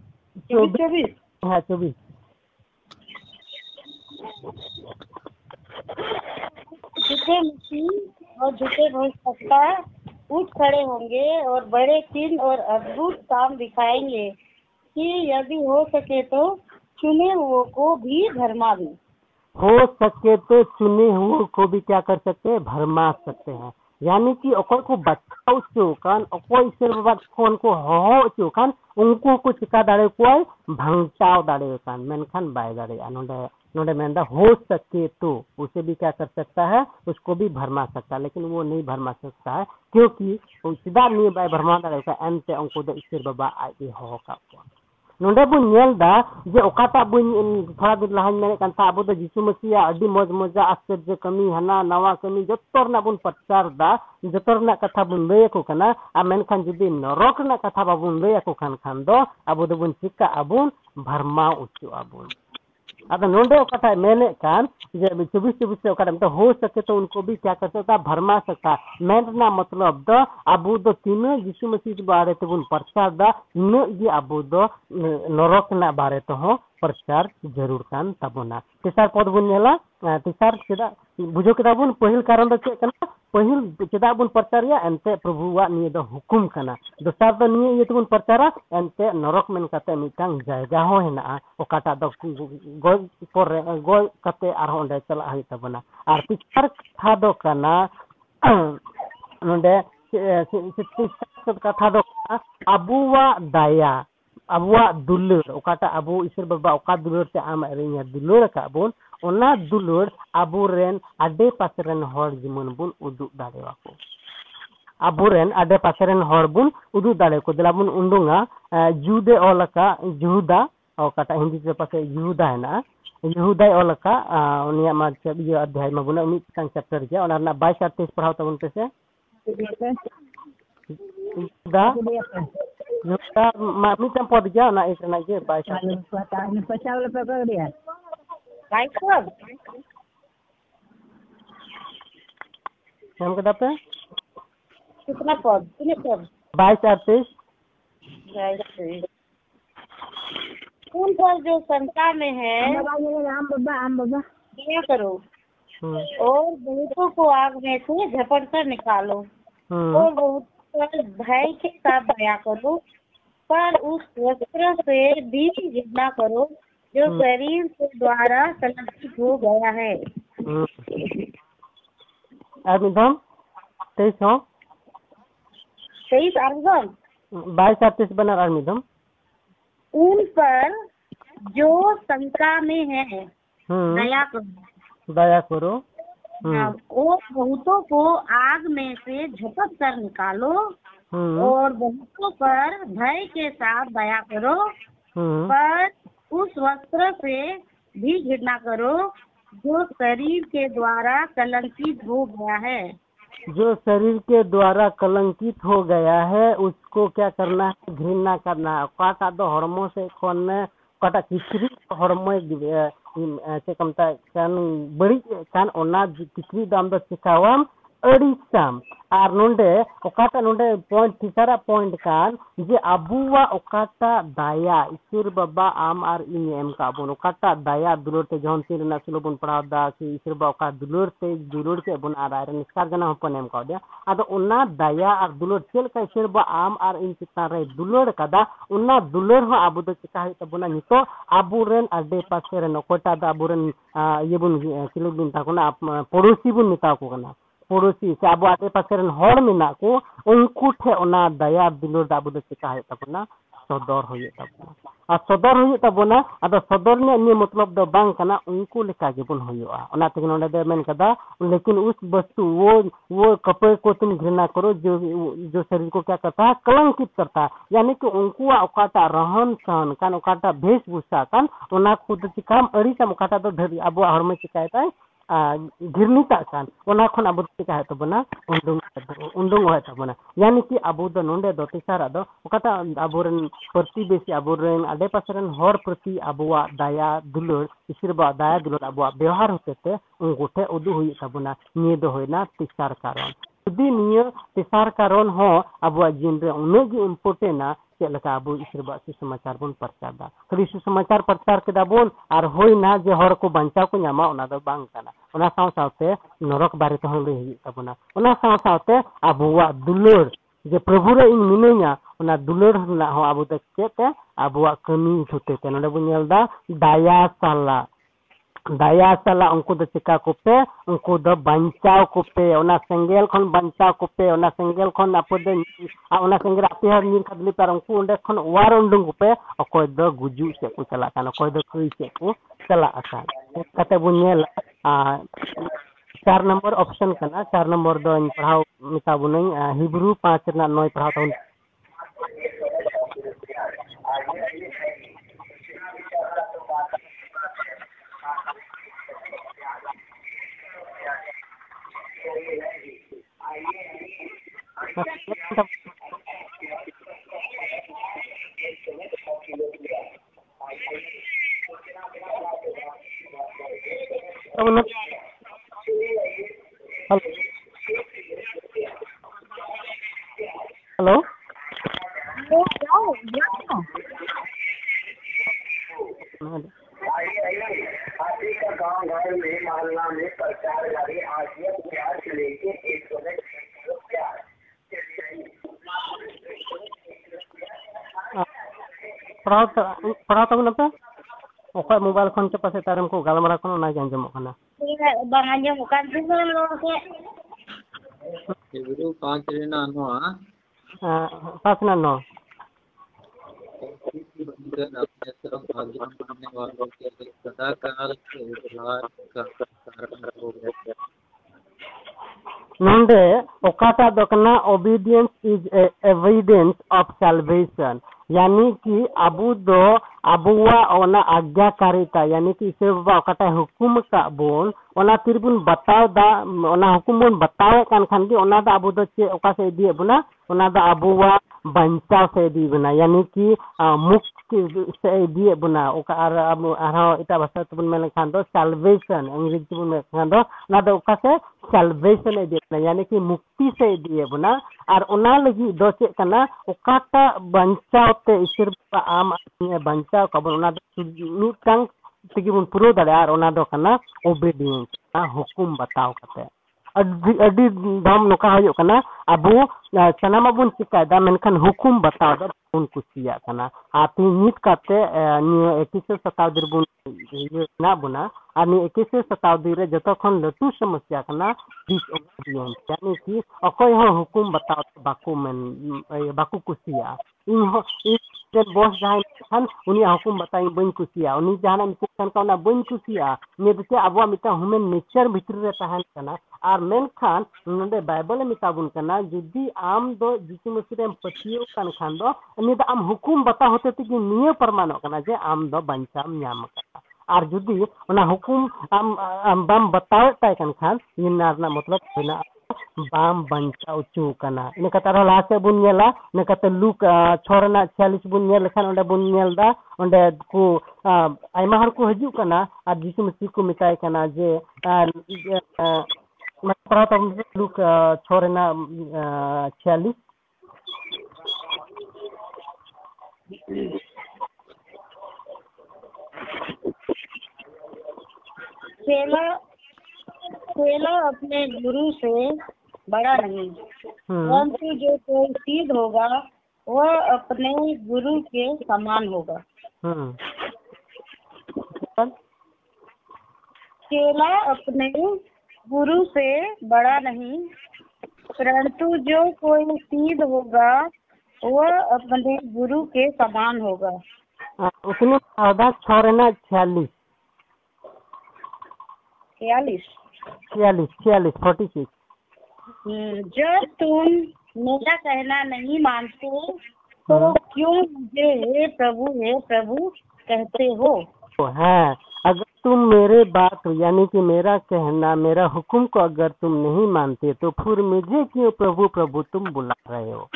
चौबीस हाँ चौबीस झूठे मसीह और झूठे भविष्यवक्ता उठ खड़े होंगे और बड़े चिन्ह और अद्भुत काम दिखाएंगे कि यदि हो सके तो चुने हुओं को भी भरमा दें। हो सके तो चुने हुओं को भी क्या कर सकते हैं, भरमा सकते हैं। यानी कि अकोई को बचाव चौकान अकोई से फोन को हो चौकान उनको को चिका दाड़े कोई भंगचाव दाड़े कान मेनखान बाय दाड़े नोडे नोडे मेंदा हो सके तो उसे भी क्या कर सकता है, उसको भी भरमा सकता है। लेकिन वो नहीं भरमा सकता है क्योंकि सीधा नहीं बाय भरमा दाड़े का एमते उनको दे ईश्वर बाबा आई हो का नोडे बो नेलदा जे ओकाटा बो थोड़ा दिन लहान मेने कान ता अब तो जीशु मसीहा अडी मौज मजा आश्चर्य कमी हना नवा कमी जत्तो रना बुन प्रचार दा जत्तो रना कथा बुन लय को कना आ मेनखान जुदी नरक रना कथा बाबुन लय को खान खान दो अब तो बुन चिका अबुन भरमा उचो अबुन अब नोडे ओकाटा मेने कान जे चौबीस चौबीस से ओकाटा तो हो सके तो उनको भी क्या कर सकता, भरमा सकता। मेनना मतलब द अबु दो तीन जीशु मसीह के बारे ते बुन प्रचार दा न ये अबु दो नरक ना बारे तो हो प्रचार जरूर कान तबना तेसार पद बुन नेला तेसार चेदा बुझो केदा बुन पहिल कारण द चेकन पहिल चेदा बुन प्रचार या एनते प्रभुवा निये द हुकुम कना दोसार द निये ये तुन प्रचारा एनते नरक मेन काते मिटांग जायगा हो हेना ओकाटा द गोय पर गोय काते आर होंडे चला हई तबना आर तेसार था दो कना नोंडे तेसार कथा दो अबुवा दया ᱟᱵᱚᱣᱟᱜ ᱫᱩᱞᱟᱹᱲ ᱚᱠᱟᱴᱟᱜ ᱟᱵᱚ ᱤᱥᱥᱚᱨ ᱵᱟᱵᱟ ᱚᱠᱟ ᱫᱩᱞᱟᱹᱲ ᱛᱮ ᱟᱢ ᱟᱹᱨᱤᱧᱟ ᱫᱩᱞᱟᱹᱲ ᱟᱠᱟᱫ ᱵᱚᱱ ᱚᱱᱟ ᱫᱩᱞᱟᱹᱲ ᱟᱵᱚᱨᱮᱱ ᱟᱰᱮ ᱯᱟᱥᱮᱨᱮᱱ ᱦᱚᱲ ᱡᱮᱢᱚᱱ ᱵᱚᱱ ᱩᱫᱩᱜ ᱫᱟᱲᱮᱣᱟᱠᱚ ᱟᱵᱚᱨᱮᱱ ᱟᱰᱮ ᱯᱟᱥᱮᱨᱮᱱ ᱦᱚᱲ ᱵᱚᱱ ᱩᱫᱩᱜ ᱫᱟᱲᱮᱣᱟᱠᱚ ᱫᱮᱞᱟ ᱵᱚᱱ ᱩᱰᱩᱝᱟ ᱡᱩᱫᱮ ᱚᱞᱟᱠᱟ ᱡᱩᱦᱩᱫᱟ ᱚᱠᱟᱴᱟᱜ ᱦᱤᱱᱫᱤ ᱛᱮ ᱯᱟᱥᱮ ᱡᱩᱦᱩᱫᱟ ᱦᱮᱱᱟᱜᱼᱟ ᱡᱩᱦᱩᱫᱟᱭ ᱚᱞᱟᱠᱟ ᱩᱱᱤᱭᱟᱜ ᱢᱟ ᱪᱮᱫ ᱟᱫᱷᱟᱭ ᱢᱟ ᱵᱚᱱᱟ ᱢᱤᱫᱴᱟᱝ ᱪᱮᱯᱴᱟᱨ ᱜᱮ ᱚᱱᱟ ᱨᱮᱱᱟᱜ ᱵᱟᱭᱤᱥ ᱟᱨ ᱛᱮᱭᱤᱥ ᱯᱟᱲᱦᱟᱣ ᱛᱟᱵᱚᱱ ᱯᱮᱥᱮ ᱡᱩᱦᱩᱫᱟ ᱱᱚᱛᱟ ᱢᱟᱢᱤ ᱛᱟᱢ ᱯᱚᱫ ᱜᱮᱭᱟ ᱚᱱᱟ ᱮᱠ ᱨᱮᱱᱟᱜ ᱜᱮ ᱵᱟᱭ ᱥᱟᱞ ᱯᱟᱛᱟ ᱱᱤ ᱯᱟᱪᱟᱣ ᱞᱮ ᱯᱟᱠᱟ ᱜᱮᱭᱟ ᱵᱟᱭ ᱥᱟᱞ ᱧᱟᱢ ᱠᱮᱫᱟ ᱯᱮ कितना पद कितने पद बाईस अड़तीस कौन पद जो संता में है राम बाबा राम बाबा क्या करो और बहुतों को आग में से झपट कर निकालो और बहुत भय के साथ दया करो पर उस वस्त्र से भी जितना करो जो शरीर के द्वारा संलग्नित हो गया है। अरविंदम तेईस हो तेईस अरविंदम बाईस अड़तीस बना अरविंदम उन पर जो शंका में है दया करो दया करो और बहुतों को आग में से झपट कर निकालो और बहुतों पर भय के साथ दया करो पर उस वस्त्र से भी घृणा करो जो शरीर के द्वारा कलंकित हो गया है। जो शरीर के द्वारा कलंकित हो गया है उसको क्या करना है, घृणा करना है। काटा दो हॉर्मोन से कौन काटा किसी हॉर्मोन ᱪᱮᱠᱟᱢᱛᱟ ᱠᱟᱱ ᱵᱟᱹᱲᱤᱡ ᱠᱟᱱ ᱚᱱᱟ ᱠᱤᱪᱨᱤ ᱫᱟᱢ ᱫᱚ ᱪᱮᱠᱟᱣᱟᱢ ᱟᱹᱲᱤᱥᱟᱢ ᱟᱨ ᱱᱚᱸᱰᱮ ᱚᱠᱟᱴᱟᱜ ᱱᱚᱸᱰᱮ ᱯᱚᱭᱮᱱᱴ ᱛᱤᱥᱟᱨᱟ ᱯᱚᱭᱮᱱᱴ ᱠᱟᱱ ᱡᱮ ᱟᱵᱚᱣᱟᱜ ᱚᱠᱟᱴᱟᱜ ᱫᱟᱭᱟ ᱤᱥᱥᱚᱨ ᱵᱟᱵᱟ ᱟᱢ ᱟᱨ ᱤᱧ ᱮᱢ ᱠᱟᱜ ᱵᱚᱱ ᱚᱠᱟᱴᱟᱜ ᱫᱟᱭᱟ ᱫᱩᱞᱟᱹᱲ ᱛᱮ ᱡᱚᱱ ᱛᱤᱱ ᱨᱮᱱᱟᱜ ᱥᱩᱞᱩ ᱵᱚᱱ ᱯᱟᱲᱦᱟᱣ ᱫᱟ ᱥᱮ ᱤᱥᱥᱚᱨ ᱵᱟᱵᱟ ᱚᱠᱟ ᱫᱩᱞᱟᱹᱲ ᱛᱮ ᱫᱩᱞᱟᱹᱲ ᱠᱮᱫ ᱵᱚᱱ ᱟᱨ ᱟᱭᱨᱮ ᱱᱤᱥᱠᱟᱨ ᱡᱟᱱᱟ ᱦᱚᱯᱚᱱ ᱮᱢ ᱠᱟᱣᱫᱮᱭᱟ ᱟᱫᱚ ᱚᱱᱟ ᱫᱟᱭᱟ ᱟᱨ ᱫᱩᱞᱟᱹᱲ ᱪᱮᱫ ᱞᱮᱠᱟ ᱤᱥᱥᱚᱨ ᱵᱟᱵᱟ ᱟᱢ ᱟᱨ ᱤᱧ ᱪᱮᱛᱟᱱ ᱨᱮ ᱫᱩᱞᱟᱹᱲ ᱠᱟᱫᱟ ᱚᱱᱟ ᱫᱩᱞᱟᱹᱲ ᱦᱚᱸ ᱟᱵᱚ ᱫᱚ ᱪᱮᱠᱟ ᱦᱩᱭᱩᱜ ᱛᱟᱵᱚᱱᱟ ᱱᱤᱛᱚᱜ ᱟᱵᱚᱨᱮᱱ ᱟᱰᱮ ᱯᱟᱥᱮ ᱨᱮᱱ ᱚᱠᱚᱭᱴᱟᱜ ᱫᱚ ᱟᱵᱚᱨᱮᱱ ᱤᱭᱟᱹ ᱵᱚᱱ ᱥᱤᱞᱩᱠ ᱵᱤᱱ ᱛᱟᱠᱚᱱᱟ ᱯᱚᱲᱚᱥᱤ ᱵᱚᱱ ᱢᱮᱛᱟ ᱠᱚ ᱠᱟᱱᱟ ᱯᱚᱲᱚᱥᱤ ᱥᱮ ᱟᱵᱚ ᱟᱰᱮ ᱯᱟᱥᱮ ᱨᱮᱱ ᱦᱚᱲ ᱢᱮᱱᱟᱜ ᱠᱚ ᱩᱱᱠᱩ ᱴᱷᱮᱱ ᱚᱱᱟ ᱫᱟᱭᱟ ᱫᱩᱞᱟᱹᱲ ᱫᱚ ᱟᱵᱚ ᱫᱚ ᱪᱮᱠᱟ ᱦᱩᱭᱩᱜ ᱛᱟᱵᱚᱱᱟ, ᱥᱚᱫᱚᱨ ᱦᱩᱭᱩᱜ ᱛᱟᱵᱚᱱᱟ ᱟᱨ ᱥᱚᱫᱚᱨ ᱦᱩᱭᱩᱜ ᱛᱟᱵᱚᱱᱟ। ᱟᱫᱚ ᱥᱚᱫᱚᱨ ᱨᱮᱱᱟᱜ ᱱᱤᱭᱟᱹ ᱢᱚᱛᱞᱚᱵ ᱫᱚ ᱵᱟᱝ ᱠᱟᱱᱟ ᱩᱱᱠᱩ ᱞᱮᱠᱟ ᱜᱮᱵᱚᱱ ᱦᱩᱭᱩᱜᱼᱟ, ᱚᱱᱟ ᱛᱮᱜᱮ ᱱᱚᱸᱰᱮ ᱫᱚᱭ ᱢᱮᱱ ᱠᱟᱫᱟ ᱞᱮᱠᱤᱱ ᱩᱥ ᱵᱚᱥᱛᱩ ᱚ ᱚ ᱠᱟᱯᱲᱮ ᱠᱚ ᱛᱩᱢ ᱜᱷᱨᱱᱟ ᱠᱚᱨᱚ ᱡᱚ ᱡᱚ ᱥᱚᱨᱤᱨ ᱠᱚ ᱠᱮ ᱠᱟᱛᱟ ᱠᱞᱟᱝᱠᱤᱛ ᱠᱟᱛᱟ ᱭᱟᱱᱤ ᱠᱤ ᱩᱱᱠᱩᱣᱟᱜ ᱚᱠᱟᱴᱟᱜ ᱨᱚᱦᱚᱱ ᱥᱟᱦᱚᱱ ᱠᱟᱱ ᱚᱠᱟᱴᱟᱜ ᱵᱷᱮᱥ ᱵᱷᱩᱥᱟ ᱠᱟᱱ ᱚᱱᱟ ᱠᱚᱫᱚ ᱪᱤᱠᱟᱢ ᱟᱹᱲᱤᱥᱟᱢ ᱚᱠᱟᱴᱟᱜ ᱫᱚ ᱫᱷᱟᱹᱨᱤ ᱟᱵᱚᱣᱟᱜ ᱦᱚᱲᱢᱚ ᱪᱤᱠᱟᱭᱛᱟᱭ ᱜᱷᱤᱨᱱᱤᱛᱟᱜ ᱠᱟᱱ ᱚᱱᱟ ᱠᱷᱚᱱ ᱟᱵᱚ ᱪᱤᱠᱟ ᱦᱩᱭᱩᱜ ᱛᱟᱵᱚᱱᱟ, ᱩᱰᱩᱝ ᱩᱰᱩᱝ ᱦᱩᱭᱩᱜ ᱛᱟᱵᱚᱱᱟ। ᱭᱟᱱᱤ ᱠᱤ ᱟᱵᱚ ᱫᱚ ᱱᱚᱸᱰᱮ ᱫᱚ ᱛᱮᱥᱟᱨᱟᱜ ᱫᱚ ᱚᱠᱟᱴᱟᱜ ᱟᱵᱚᱨᱮᱱ ᱯᱨᱚᱛᱤᱵᱮᱥᱤ ᱟᱵᱚᱨᱮᱱ ᱟᱰᱮ ᱯᱟᱥᱮᱨᱮᱱ ᱦᱚᱲ ᱯᱨᱚᱛᱤ ᱟᱵᱚᱣᱟᱜ ᱫᱟᱭᱟ ᱫᱩᱞᱟᱹᱲ ᱤᱥᱤᱨᱵᱟᱜ ᱫᱟᱭᱟ ᱫᱩᱞᱟᱹᱲ ᱟᱵᱚᱣᱟᱜ ᱵᱮᱣᱦᱟᱨ ᱦᱚᱛᱮᱛᱮ ᱩᱱᱠᱩ ᱴᱷᱮᱱ ᱩᱫᱩᱜ ᱦᱩᱭᱩᱜ ᱛᱟᱵᱚᱱᱟ। ᱱᱤᱭᱟᱹ ᱫᱚ ᱦᱩᱭᱱᱟ ᱛᱮᱥᱟᱨ ᱠᱟᱨᱚᱱ। ᱡᱩᱫᱤ ᱱᱤᱭᱟᱹ ᱛᱮᱥᱟᱨ ᱠᱟᱨᱚᱱ ᱦᱚᱸ ᱟᱵᱚᱣᱟᱜ ᱡᱤᱱᱨᱮ ᱩᱱᱟᱹᱜ ᱜᱮ ᱤᱢᱯᱚᱨᱴᱮᱱᱟ ᱪᱮᱫ ᱞᱮᱠᱟ ᱟᱵᱚ ᱤᱥᱨᱟ ᱵᱟᱥᱤ ᱥᱚᱢᱟᱪᱟᱨ ᱵᱚᱱ ᱯᱨᱚᱪᱟᱨ ᱫᱟ ᱠᱷᱟᱹᱞᱤ ᱥᱚᱢᱟᱪᱟᱨ ᱯᱨᱚᱪᱟᱨ ᱠᱮᱫᱟ ᱵᱚᱱ ᱟᱨ ᱦᱩᱭᱱᱟ ᱡᱮ ᱦᱚᱲ ᱠᱚ ᱵᱟᱧᱪᱟᱣ ᱠᱚ ᱧᱟᱢᱟ ᱚᱱᱟ ᱫᱚ ᱵᱟᱝ ᱠᱟᱱᱟ। ᱚᱱᱟ ᱥᱟᱶ ᱥᱟᱶᱛᱮ ᱱᱚᱨᱚᱠ ᱵᱟᱨᱮ ᱛᱮᱦᱚᱸ ᱞᱟᱹᱭ ᱦᱩᱭᱩᱜ ᱛᱟᱵᱚᱱᱟ। ᱚᱱᱟ ᱥᱟᱶ ᱥᱟᱶᱛᱮ ᱟᱵᱚᱣᱟᱜ ᱫᱩᱞᱟᱹᱲ ᱡᱮ ᱯᱨᱚᱵᱷᱩ ᱨᱮ ᱤᱧ ᱢᱤᱱᱟᱹᱧᱟ ᱚᱱᱟ ᱫᱩᱞᱟᱹᱲ ᱨᱮᱱᱟᱜ ᱦᱚᱸ ᱟᱵᱚ ᱫᱚ ᱪᱮᱫ ᱛᱮ ᱟᱵᱚᱣᱟᱜ ᱠᱟᱹᱢᱤ ᱦᱚᱛᱮ ᱛᱮ ᱱᱚᱰᱮ ᱵᱚᱱ ᱧᱮᱞ ᱫᱟ ᱫᱟᱭᱟ ᱥᱟᱞᱟᱜ ᱫᱟᱭᱟ ᱥᱟᱞᱟᱜ उनको ᱫᱚ ᱪᱤᱠᱟ ᱠᱚᱯᱮ उनको ᱫᱚ ᱵᱟᱧᱪᱟᱣ ᱠᱚᱯᱮ ᱚᱱᱟ ᱥᱮᱸᱜᱮᱞ ᱠᱷᱚᱱ ᱵᱟᱧᱪᱟᱣ ᱠᱚᱯᱮ ᱚᱱᱟ ᱥᱮᱸᱜᱮᱞ ᱠᱷᱚᱱ ᱟᱯᱮ ᱫᱚ ᱚᱱᱟ ᱥᱮᱸᱜᱮᱞ ᱟᱯᱮ ᱦᱚᱸ ᱧᱤᱨ ᱠᱷᱟᱫᱞᱤ ᱯᱮ ᱟᱨ ᱩᱱᱠᱩ ᱚᱸᱰᱮ ᱠᱷᱚᱱ ᱚᱣᱟᱨ ᱩᱰᱩᱝ ᱠᱚᱯᱮ ᱚᱠᱚᱭ ᱫᱚ ᱜᱩᱡᱩᱜ ᱥᱮᱫ ᱠᱚ ᱪᱟᱞᱟᱜ ᱠᱟᱱᱟ ᱚᱠᱚᱭ ᱫᱚ ᱠᱟᱹᱭ ᱥᱮᱫ ᱠᱚ ᱪᱟᱞᱟᱜ ᱠᱟᱱᱟ। ᱠᱟᱛᱮ ᱵᱚᱱ ᱧᱮᱞᱟ चार नंबर ऑप्शन करना चार नंबर दो इन पढ़ाओ मिताबु नहीं हिब्रू पांच ना नौ पढ़ाओ तो उन हेलो पढ़ा पढ़ा तब ओखा मोबाइल खन के पासे तारम को गालमारा खन ना अंजमो खाना बांग अंजमो कान से लोग के गुरु पांच रे ना नो पांच ना नो सदा काल के उद्धार का कारण हो गया नंदे ओकाटा दकना obedience is evidence of salvation यानी कि अबू दो अबुआ ओना आज्ञाकारिता यानी कि इसे बाबा ओकाटा हुकुम का बोन ओना तिरबुन बताव दा ओना हुकुम बोन बतावे कान खान की ओना दा अबू दो चे ओका से दिए बुना ओना दा अबुआ बंचा से दी बुना यानी कि मुक्त से दिए बुना ओका आर अब आरो इटा भाषा तुबुन मेन खान दो सल्वेशन अंग्रेजी तुबुन मेन खान दो ना दा ओका से सल्वेशन दिए बुना यानी कि मुक्ति से दिए बुना और ओना लगी दो चे कना ओकाटा बंचा ते ईश्वर बा आम बंचा ᱠᱟᱵᱚᱱ ᱚᱱᱟ ᱫᱚ ᱢᱤᱫᱴᱟᱝ ᱛᱮᱜᱮ ᱵᱚᱱ ᱯᱩᱨᱟᱹᱣ ᱫᱟᱲᱮᱭᱟᱜᱼᱟ ᱟᱨ ᱚᱱᱟ ᱫᱚ ᱠᱟᱱᱟ ᱚᱵᱮᱰᱤᱭᱮᱱᱥ ᱦᱩᱠᱩᱢ ᱵᱟᱛᱟᱣ ᱠᱟᱛᱮ। ᱟᱹᱰᱤ ᱟᱹᱰᱤ ᱫᱷᱟᱢ ᱱᱚᱝᱠᱟ ᱦᱩᱭᱩᱜ ᱠᱟᱱᱟ ᱟᱵᱚ ᱥᱟᱱᱟᱢᱟᱜ ᱵᱚᱱ ᱪᱤᱠᱟᱹᱭᱮᱫᱟ ᱢᱮᱱᱠᱷᱟᱱ ᱦᱩᱠᱩᱢ ᱵᱟᱛᱟᱣ ᱫᱚ ᱵᱟᱵᱚᱱ ᱠᱩᱥᱤᱭᱟᱜ ᱠᱟᱱᱟ। ᱟᱨ ᱛᱤᱦᱤᱧ ᱱᱤᱛ ᱠᱟᱛᱮ ᱱᱤᱭᱟᱹ ᱮᱠᱤᱥᱮ ᱥᱚᱛᱟᱵᱫᱤ ᱨᱮᱵᱚᱱ ᱤᱭᱟᱹ ᱢᱮᱱᱟᱜ ᱵᱚᱱᱟ ᱟᱨ ᱱᱤᱭᱟᱹ ᱮᱠᱤᱥᱮ ᱥᱚᱛᱟᱵᱫᱤ ᱨᱮ ᱡᱚᱛᱚ ᱠᱷᱚᱱ ᱞᱟᱹᱴᱩ ᱥᱚᱢᱚᱥᱥᱟ ᱠᱟᱱᱟ ᱰᱤᱥᱚᱵᱤᱰᱤᱭᱮᱱᱥ ᱡᱟᱱᱤ ᱠᱤ ᱚᱠᱚᱭ ᱦᱚᱸ ᱦᱩᱠᱩᱢ ᱵᱟᱛᱟᱣ ᱵᱟᱠᱚ ᱢᱮᱱ ᱵᱟᱠᱚ ᱠᱩᱥᱤᱭᱟᱜᱼᱟ। ᱤᱧᱦᱚᱸ ᱪᱮᱫ ᱵᱚᱥ ᱡᱟᱦᱟᱸᱭ ᱠᱷᱟᱱ ᱩᱱᱤ ᱦᱩᱠᱩᱢ ᱵᱟᱛᱟᱣ ᱵᱟᱹᱧ ᱠᱩᱥᱤᱭᱟᱜᱼᱟ ᱩᱱᱤ ᱡᱟᱦᱟᱱᱟᱜ ᱢᱤᱛᱟᱹᱧ ᱠᱟᱱ ᱠᱷᱟᱱ ᱚᱱᱟ ᱵᱟᱹᱧ ᱠᱩᱥᱤᱭᱟᱜᱼᱟ। ᱱᱤᱭᱟᱹ ᱫᱚ ᱪᱮᱫ ᱟᱵᱚᱣᱟᱜ ᱢᱤᱫᱴᱟᱝ ᱦᱤᱭᱩᱢᱮᱱ ᱱᱮᱪᱟᱨ ᱵᱷᱤᱛᱨᱤ ᱨᱮ ᱛᱟᱦᱮᱱ ᱠᱟᱱᱟ। ᱟᱨ ᱢᱮᱱᱠᱷᱟᱱ ᱱᱚᱰᱮ ᱵᱟᱭᱵᱮᱞᱮ ᱢᱮᱛᱟᱵᱚᱱ ᱠᱟᱱᱟ ᱡᱩᱫᱤ ᱟᱢ ᱫᱚ ᱡᱤᱥᱩ ᱢᱚᱥᱤᱨᱮᱢ ᱯᱟᱹᱛᱭᱟᱹᱣ ᱠᱟᱱ ᱠᱷᱟᱱ ᱫᱚ ᱱᱤᱭᱟᱹ ᱫᱚ ᱟᱢ ᱦᱩᱠᱩᱢ ᱵᱟᱛᱟᱣ ᱦᱚᱛᱮ ᱛᱮᱜᱮ ᱱᱤᱭᱟᱹ ᱯᱨᱚᱢᱟᱱᱚᱜ ᱠᱟᱱᱟ ᱡᱮ ᱟᱢ ᱫᱚ ᱵᱟᱧᱪᱟᱣᱮᱢ ᱧᱟᱢ ᱟᱠᱟᱫᱟ। ᱟᱨ ᱡᱩᱫᱤ ᱚᱱᱟ ᱦᱩᱠᱩᱢ ᱟᱢ ᱟᱢ ᱵᱟᱢ ᱵᱟᱛᱟᱣᱮᱫ ᱛᱟᱭ ᱠᱟᱱ ᱠᱷᱟᱱ ᱱᱤᱭᱟᱹ ᱨᱮᱱᱟᱜ ᱢᱚᱛᱞᱚᱵ ᱢᱮᱱᱟᱜᱼᱟ बाम बंचाव चू कना इन कता रो लासे बुन नेला ने कता लुक छोरना छियालीस बुन नेल लेखान ओंडे बुन नेल दा ओंडे को आयमा हर को हजू कना आ जीसु मसीह को मिटाय कना जे मतरा तो लुक छोरना छियालीस सेला सेला अपने गुरु से बड़ा नहीं परंतु जो कोई सिद्ध होगा वह अपने गुरु के समान होगा। चेला अपने गुरु से बड़ा नहीं परंतु जो कोई सिद्ध होगा वह अपने गुरु के समान होगा। उसमें आधा छोड़ना छियालीस छियालीस छियालीस छियालीस फोर्टी सिक्स जब तुम मेरा कहना नहीं मानते तो क्यों मुझे हे प्रभु हे प्रभु कहते हो। हाँ, अगर तुम मेरे बात यानी कि मेरा कहना मेरा हुक्म को अगर तुम नहीं मानते तो फिर मुझे क्यों प्रभु प्रभु तुम बुला रहे हो।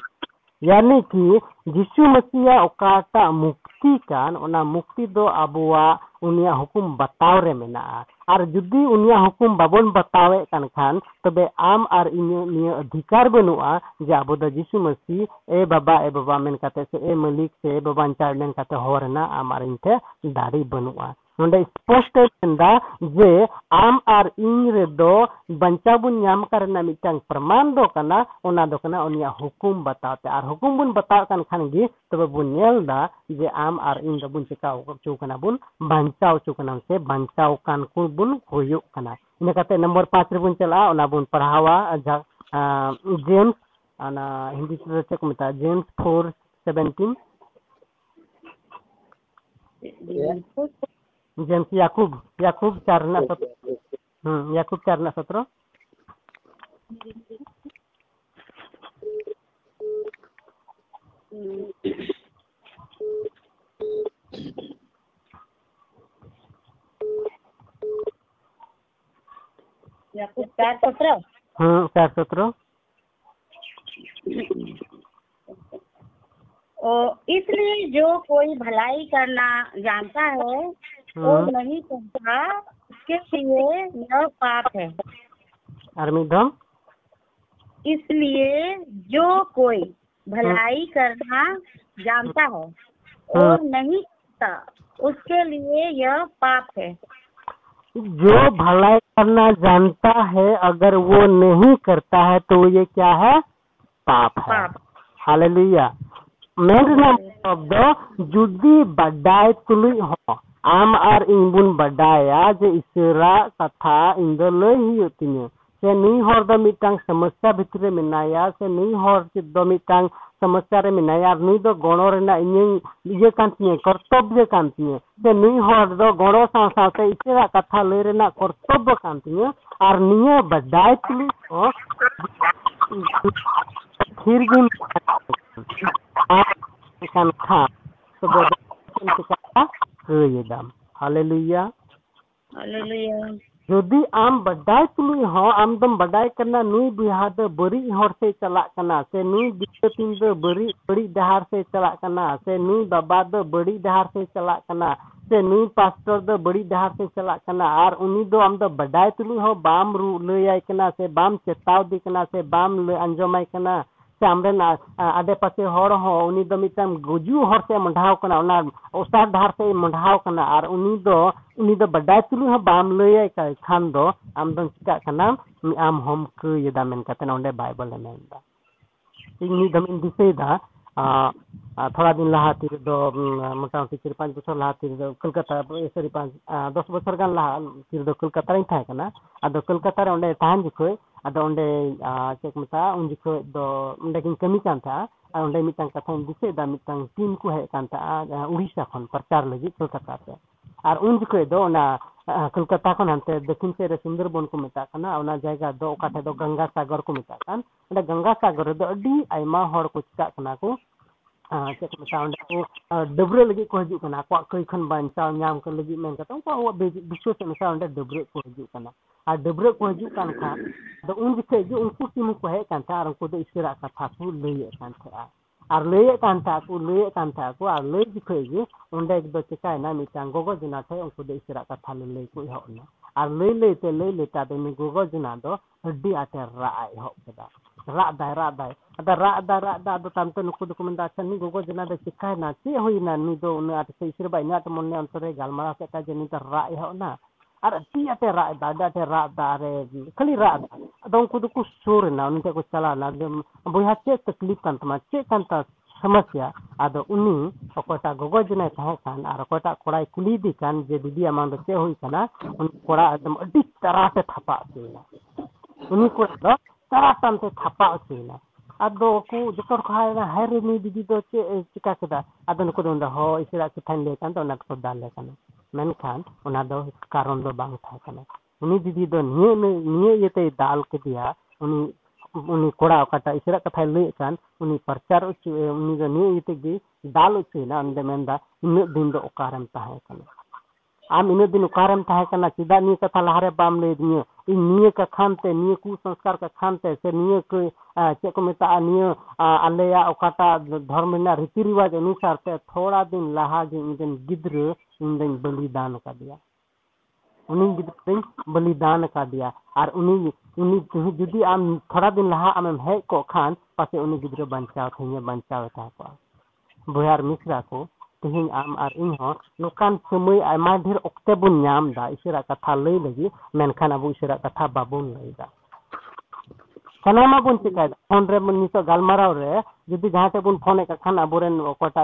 यानी कि यीशु मसीह ओकाटा मुक्ति कान ओना मुक्ति दो अबुआ उनिया हुकुम बताव रे मेना और जुदी उनिया हुकुम बाबन बतावे कान खान तबे आम और इनिया निया अधिकार बनुआ जे आबो the Yeshu Masih A Baba A Baba main काते से ए मालिक से बाबान चार मेन काते होरना आम और इनते दाड़ी बनुआ नोंडे स्पष्ट मेंदा जे आम और इन रे दो बंचा बुन नाम करना मिटांग प्रमाण दो कना ओना दो कना उनिया हुकुम बताते और हुकुम बुन बताव कान खान गी तबे बुन नेलदा जे आम और इन द बुन चेका चो कना बुन बंचाव चो कना से बंचाव कान को बुन होयो कना इन काते नंबर पाँच रे बुन चला ओना बुन पढ़ावा जेम्स आना हिंदी से चेक मता जेम्स फोर सेवनटीन जेम्स याकूब याकूब चारना सत्र हम्म याकूब चारना सत्र याकूब चार सत्र हम्म चार सत्र इसलिए जो कोई भलाई करना जानता है वो नहीं करता उसके लिए यह पाप है। अरमिदम इसलिए जो कोई भलाई करना जानता है वो नहीं करता उसके लिए यह पाप है। जो भलाई करना जानता है अगर वो नहीं करता है तो ये क्या है? पाप है। हालेलुया। मेन शब्द जुदी बड़ाई तुलुई हो आम और इन बुन बड़ाया जे इसरा कथा इन दो लय हुयुग तिना से नई हर दो मिटांग समस्या भितरे मेनाया से नई हर दो मिटांग समस्या रे मेनाया नई दो गणो रेना इन इजे कांतिये कर्तव्य कांतिये से नई हर दो गणो साव साव से इसरा कथा लय रेना कर्तव्य कांतिये और निये बड़ाई तुलुई हो फिर गुण कान खा तो बड़ा ये दाम। हालेलुया। हालेलुया। जुदी आम बड़ाई तुलुई हो आम दम बड़ाई करना नुई बिहाद बरी हर से चला करना से नुई दिशा तीन दो बरी बरी दहार से चला करना से नुई बाबा दो बरी दहार से चला करना से नुई पास्टर दो बरी दहार से चला करना और उन्हीं दो आम दो बड़ाई तुलुई हो बाम रू ले आई करना से बाम चेताव दी करना से बाम ले अंजमाई करना हमरे ना आदे पासे हर हो उनी दो मिटाम गुजू हर से मंढाव कना ओना ओसार धार से मंढाव कना आर उनी दो उनी दो बड़ाई तुलु ह बाम लय काय खान दो आम दन चिका कना आम हम क यदा मेन कते नंडे बाइबल मेनदा इनी दमिन दिसेदा आ थोड़ा दिन लाहाती दो मोटामोटी चार पाँच बछर लाहाती दो कोलकाता एसरी पाँच दस बछर गान लाहा तिर दो कोलकाता रे थाय कना आदो कोलकाता रे ओंडे थान जिखोय ᱟᱫᱚ ᱚᱸᱰᱮ ᱪᱮᱫ ᱠᱚ ᱢᱮᱛᱟᱜᱼᱟ ᱩᱱ ᱡᱚᱠᱷᱚᱡ ᱫᱚ ᱚᱸᱰᱮ ᱠᱤᱱ ᱠᱟᱹᱢᱤ ᱠᱟᱱ ᱛᱟᱦᱮᱸᱜᱼᱟ ᱟᱨ ᱚᱸᱰᱮ ᱢᱤᱫᱴᱟᱝ ᱠᱟᱛᱷᱟᱧ ᱫᱤᱥᱟᱹᱭᱮᱫᱟ ᱢᱤᱫᱴᱟᱝ ᱴᱤᱢ ᱠᱚ ᱦᱮᱡ ᱠᱟᱱ ᱛᱟᱦᱮᱸᱜᱼᱟ ᱩᱲᱤᱥᱥᱟ ᱠᱷᱚᱱ ᱯᱨᱚᱪᱟᱨ ᱞᱟᱹᱜᱤᱫ ᱠᱳᱞᱠᱟᱛᱟ ᱛᱮ ᱟᱨ ᱩᱱ ᱡᱚᱠᱷᱚᱡ ᱫᱚ ᱚᱱᱟ ᱠᱳᱞᱠᱟᱛᱟ ᱠᱷᱚᱱ ᱦᱟᱱᱛᱮ ᱫᱚᱠᱠᱷᱤᱱ ᱥᱮᱫ ᱨᱮ ᱥᱩᱱᱫᱚᱨᱵᱚᱱ ᱠᱚ ᱢᱮᱛᱟᱜ ᱠᱟᱱᱟ ᱚᱱᱟ ᱡᱟᱭᱜᱟ ᱫᱚ ᱚᱠᱟ ᱴᱷᱮᱡ ᱫᱚ ᱜᱚᱝᱜᱟ ᱥᱟᱜᱚᱨ ᱠᱚ ᱢᱮᱛᱟᱜ ᱠᱟᱱ ᱚᱸᱰᱮ ᱜᱚᱝᱜᱟ ᱥᱟᱜᱚᱨ ᱨᱮᱫᱚ ᱟᱹᱰᱤ ᱟᱭᱢᱟ ᱦᱚᱲ ᱠᱚ ᱪᱤᱠᱟᱹᱜ ᱠᱟᱱᱟ ᱠᱚ ᱪᱮᱫ ᱠᱚ ᱢᱮᱛᱟᱜᱼᱟ ᱚᱸᱰᱮ ᱠᱚ ᱰᱟᱹᱵᱽᱨᱟᱹ ᱞᱟᱹᱜᱤᱫ ᱠᱚ ᱦᱤᱡᱩᱜ ᱠᱟᱱᱟ ᱟᱠᱚᱣᱟᱜ ᱠᱟᱹᱭ ᱠᱷᱚᱱ ᱵᱟᱧᱪᱟᱣ ᱧᱟᱢ ᱠᱚ ᱞᱟᱹᱜᱤᱫ ᱢᱮᱱ ᱠᱟᱛᱮ ᱩᱱᱠᱩᱣᱟᱜ ᱵᱤᱥᱥᱟᱹᱥ ᱢᱮᱥᱟ ᱚᱸᱰᱮ ᱰᱟᱹᱵᱽᱨᱟᱹ ᱠᱚ ᱦᱤᱡᱩᱜ ᱠᱟᱱᱟ ᱟᱨ ᱰᱟᱹᱵᱽᱨᱟᱹ ᱠᱚ ᱦᱤᱡᱩᱜ ᱠᱟᱱ ᱠᱷᱟᱱ ᱟᱫᱚ ᱩᱱ ᱡᱚᱠᱷᱚᱡ ᱜᱮ ᱩᱱᱠᱩ ᱴᱤᱢ ᱠᱚ ᱦᱮᱡ ᱠᱟᱱ ᱛᱟᱦᱮᱸᱜᱼᱟ ᱟᱨ ᱩᱱᱠᱩ ᱫᱚ ᱤᱥᱟᱹᱨᱟᱜ ᱠᱟᱛᱷᱟ ᱠᱚ ᱞᱟᱹᱭᱮᱫ ᱠᱟᱱ ᱛᱟᱦᱮᱸᱜᱼᱟ ᱟᱨ ᱞᱟᱹᱭᱮᱫ ᱠᱟᱱ ᱛᱟᱦᱮᱸᱜ ᱠᱚ ᱞᱟᱹᱭᱮᱫ ᱠᱟᱱ ᱛᱟᱦᱮᱸᱜ ᱠᱚ ᱟᱨ ᱞᱟᱹᱭ ᱡᱚᱠᱷᱚᱡ ᱜᱮ ᱚᱸᱰᱮ ᱫᱚ ᱪᱤᱠᱟᱹᱭᱮᱱᱟ ᱢᱤᱫᱴᱟᱝ ᱜᱚᱜᱚ ᱡᱚᱱᱟ ᱴᱷᱮᱡ ᱩᱱᱠᱩ ᱫᱚ ᱤᱥᱟᱹᱨᱟᱜ ᱠᱟᱛᱷᱟ ᱞᱮ ᱞᱟᱹᱭ ᱠᱚ ᱮᱦᱚᱵ ᱮᱱᱟ ᱟᱨ ᱞᱟᱹᱭ ᱞᱟᱹᱭᱛᱮ ᱞᱟᱹᱭ ᱞᱟᱹᱭᱛᱮ ᱟᱫᱚ ᱩᱱᱤ ᱜᱚᱜᱚ ᱡᱚᱱᱟ ᱫᱚ ᱟᱹᱰᱤ ᱟᱸᱴᱮ ᱨᱟᱜ ᱮ ᱮᱦᱚᱵ ᱠᱮᱫᱟ ᱨᱟᱜ ᱫᱟᱭ ᱨᱟᱜ ᱫᱟᱭ ᱟᱫᱚ ᱨᱟᱜ ᱫᱟᱭ ᱨᱟᱜ ᱫᱟᱭ ᱟᱫᱚ ᱛᱟᱭᱚᱢᱛᱮ ᱱᱩᱠᱩ ᱫᱚᱠᱚ ᱢᱮᱱᱫᱟ ᱟᱪᱪᱷᱟ ᱱᱩᱭ ᱜᱚᱜᱚ ᱡᱚᱱᱟ ᱫᱚ ᱪᱤᱠᱟᱹᱭᱮᱱᱟ ᱪᱮᱫ ᱦᱩᱭᱮᱱᱟ ᱱᱩᱭ ᱫᱚ ᱩᱱᱟᱹᱜ ᱟᱸᱴ ᱥᱮ ᱤᱥᱟᱹᱨ ᱵᱟᱭ ᱩᱱᱟᱹᱜ ᱟᱸᱴ ᱢᱚᱱᱮ ᱚᱱᱛᱚᱨᱮ ᱜᱟᱞᱢᱟᱨᱟᱣ ᱠᱮᱫ ᱛᱟᱭ ᱡᱮ ᱱᱩᱭ ᱫᱚ ᱨᱟᱜ ᱮᱦᱚᱵ ᱮᱱᱟ ᱟᱨ ᱟᱹᱰᱤ ᱟᱸᱴᱮ ᱨᱟᱜ ᱮᱫᱟ ᱟᱹᱰᱤ ᱟᱸᱴᱮ ᱨᱟᱜ ᱮᱫᱟ ᱟᱨᱮ ᱠᱷᱟᱹᱞᱤ ᱨᱟᱜ ᱮᱫᱟ ᱟᱫᱚ ᱩᱱᱠᱩ ᱫᱚᱠᱚ ᱥᱩᱨ ᱮᱱᱟ ᱩᱱᱤ ᱴᱷᱮᱡ ᱠᱚ ᱪᱟᱞᱟᱣᱮᱱᱟ ᱵᱚᱭᱦᱟ ᱪᱮᱫ ᱛᱟᱠᱞᱤᱯ ᱠᱟᱱ ᱛᱟᱢᱟ ᱪᱮᱫ ᱠᱟᱱ ᱛᱟᱢ ᱥᱚᱢᱚᱥᱥᱟ ᱟᱫᱚ ᱩᱱᱤ ᱚᱠᱚᱭᱴᱟᱜ ᱜᱚᱜᱚ ᱡᱚᱱᱟᱭ ᱛᱟᱦᱮᱸ ᱠᱟᱱ ᱟᱨ ᱚᱠᱚᱭᱴᱟᱜ ᱠᱚᱲᱟᱭ ᱠᱩᱞᱤᱭᱮᱫᱮ ᱠᱟᱱ ᱡᱮ ᱫᱤᱫᱤ ᱟᱢᱟᱜ ᱫᱚ ᱪᱮᱫ ᱦᱩᱭ ᱠᱟᱱᱟ ᱩᱱᱤ ᱠᱚᱲᱟ ᱮᱠᱫᱚᱢ ᱟᱹᱰᱤ ᱛᱟᱨᱟᱛᱮ ᱛᱷᱟᱯᱟ ᱦᱚᱪᱚᱭᱮᱱᱟ ᱩᱱᱤ ᱠᱚᱲᱟ ᱫᱚ ᱛᱟᱨᱟᱛᱟᱱᱛᱮ ᱛᱷᱟᱯᱟ ᱦᱚᱪᱚᱭᱮᱱᱟ ᱟᱫᱚ ᱠᱚ ᱡᱚᱛᱚ ᱦᱚᱲ ᱠᱚ ᱦᱟᱭᱨᱟ ᱦᱟᱭᱨᱮ ᱱᱩᱭ ᱫᱤᱫᱤ ᱫᱚ ᱪᱮᱫ ᱪᱤᱠᱟ ᱠᱮᱫᱟ ᱟᱫᱚ ᱱᱩᱠᱩ ᱫᱚ ᱦᱚ ᱤᱥᱟᱹᱨᱟᱜ ᱠᱟᱛᱷᱟᱧ ᱞᱟᱹᱭ ᱠᱟᱱ ᱫᱚ ᱚᱱᱟ ᱠᱚ ᱫᱟᱞᱮ ᱠᱟᱱᱟ ᱢᱮᱱᱠᱷᱟᱱ ᱚᱱᱟ ᱫᱚ ᱠᱟᱨᱚᱱ ᱫᱚ ᱵᱟᱝ ᱛᱟᱦᱮᱸ ᱠᱟᱱᱟ ᱩᱱᱤ ᱫᱤᱫᱤ ᱫᱚ ᱱᱤᱭᱟᱹ ᱱᱤᱭᱟᱹ ᱤᱭᱟᱹᱛᱮᱭ ᱫᱟᱞ ᱠᱮᱫᱮᱭᱟ ᱩᱱᱤ ᱩᱱᱤ ᱠᱚᱲᱟ ᱚᱠᱟᱴᱟᱜ ᱤᱥᱟᱹᱨᱟᱜ ᱠᱟᱛᱷᱟᱭ ᱞᱟᱹᱭᱮᱫ ᱠᱟᱱ ᱩᱱᱤ ᱯᱨᱚᱪᱟᱨ ᱦᱚᱪᱚᱭᱮ ᱩᱱᱤ ᱫᱚ ᱱᱤᱭᱟᱹ ᱤᱭᱟᱹ ᱛᱮᱜᱮ ᱫᱟᱞ ᱦᱚᱪᱚᱭᱮᱱᱟ ᱩᱱᱤ ᱫᱚ ᱢᱮᱱᱫᱟ ᱤᱱᱟᱹᱜ ᱫᱤᱱ ᱫᱚ ᱚᱠᱟᱨᱮᱢ ᱛᱟᱦᱮᱸ ᱠᱟᱱᱟ ᱟᱢ ᱤᱱᱟᱹᱜ ᱫᱤᱱ ᱚᱠᱟᱨᱮᱢ ᱛᱟᱦᱮᱸ ᱠᱟᱱᱟ ᱪᱮᱫᱟᱜ ᱱᱤᱭᱟᱹ ᱠᱟᱛᱷᱟ ᱞᱟᱦᱟᱨᱮ ᱵᱟᱢ ᱞᱟᱹᱭ ᱟᱹᱫᱤᱧᱟ ᱤᱧ ᱱᱤᱭᱟᱹ ᱠᱟᱛᱷᱟᱱᱛᱮ ᱱᱤᱭᱟᱹ ᱠᱩ ᱥᱚᱝᱥᱠᱟᱨ ᱠᱟᱛᱷᱟᱱᱛᱮ ᱥᱮ ᱱᱤᱭᱟᱹ ᱠᱚ चेक को मेता नियो आलेया ओकाटा धर्म ना रीति रिवाज अनुसार ते थोड़ा दिन लाहा जे इदन गिद्र इदन बलिदान का दिया उनी गिद्र बलिदान का दिया और उनी उनी जुदी आम थोड़ा दिन लाहा आम है को खान पासे उनी गिद्र बंचाव थैया बंचाव था को बोयार मिश्रा को तेहन आम और इन हो नोकान समय आमा ढेर ओक्ते बन नाम दा इसरा कथा लई लगी मेनखान अब इसरा कथा बाबुन लईदा सामा बन चिका फोन नितो गलमाराव रे जुदी जहां बन फोन खान अब अकटा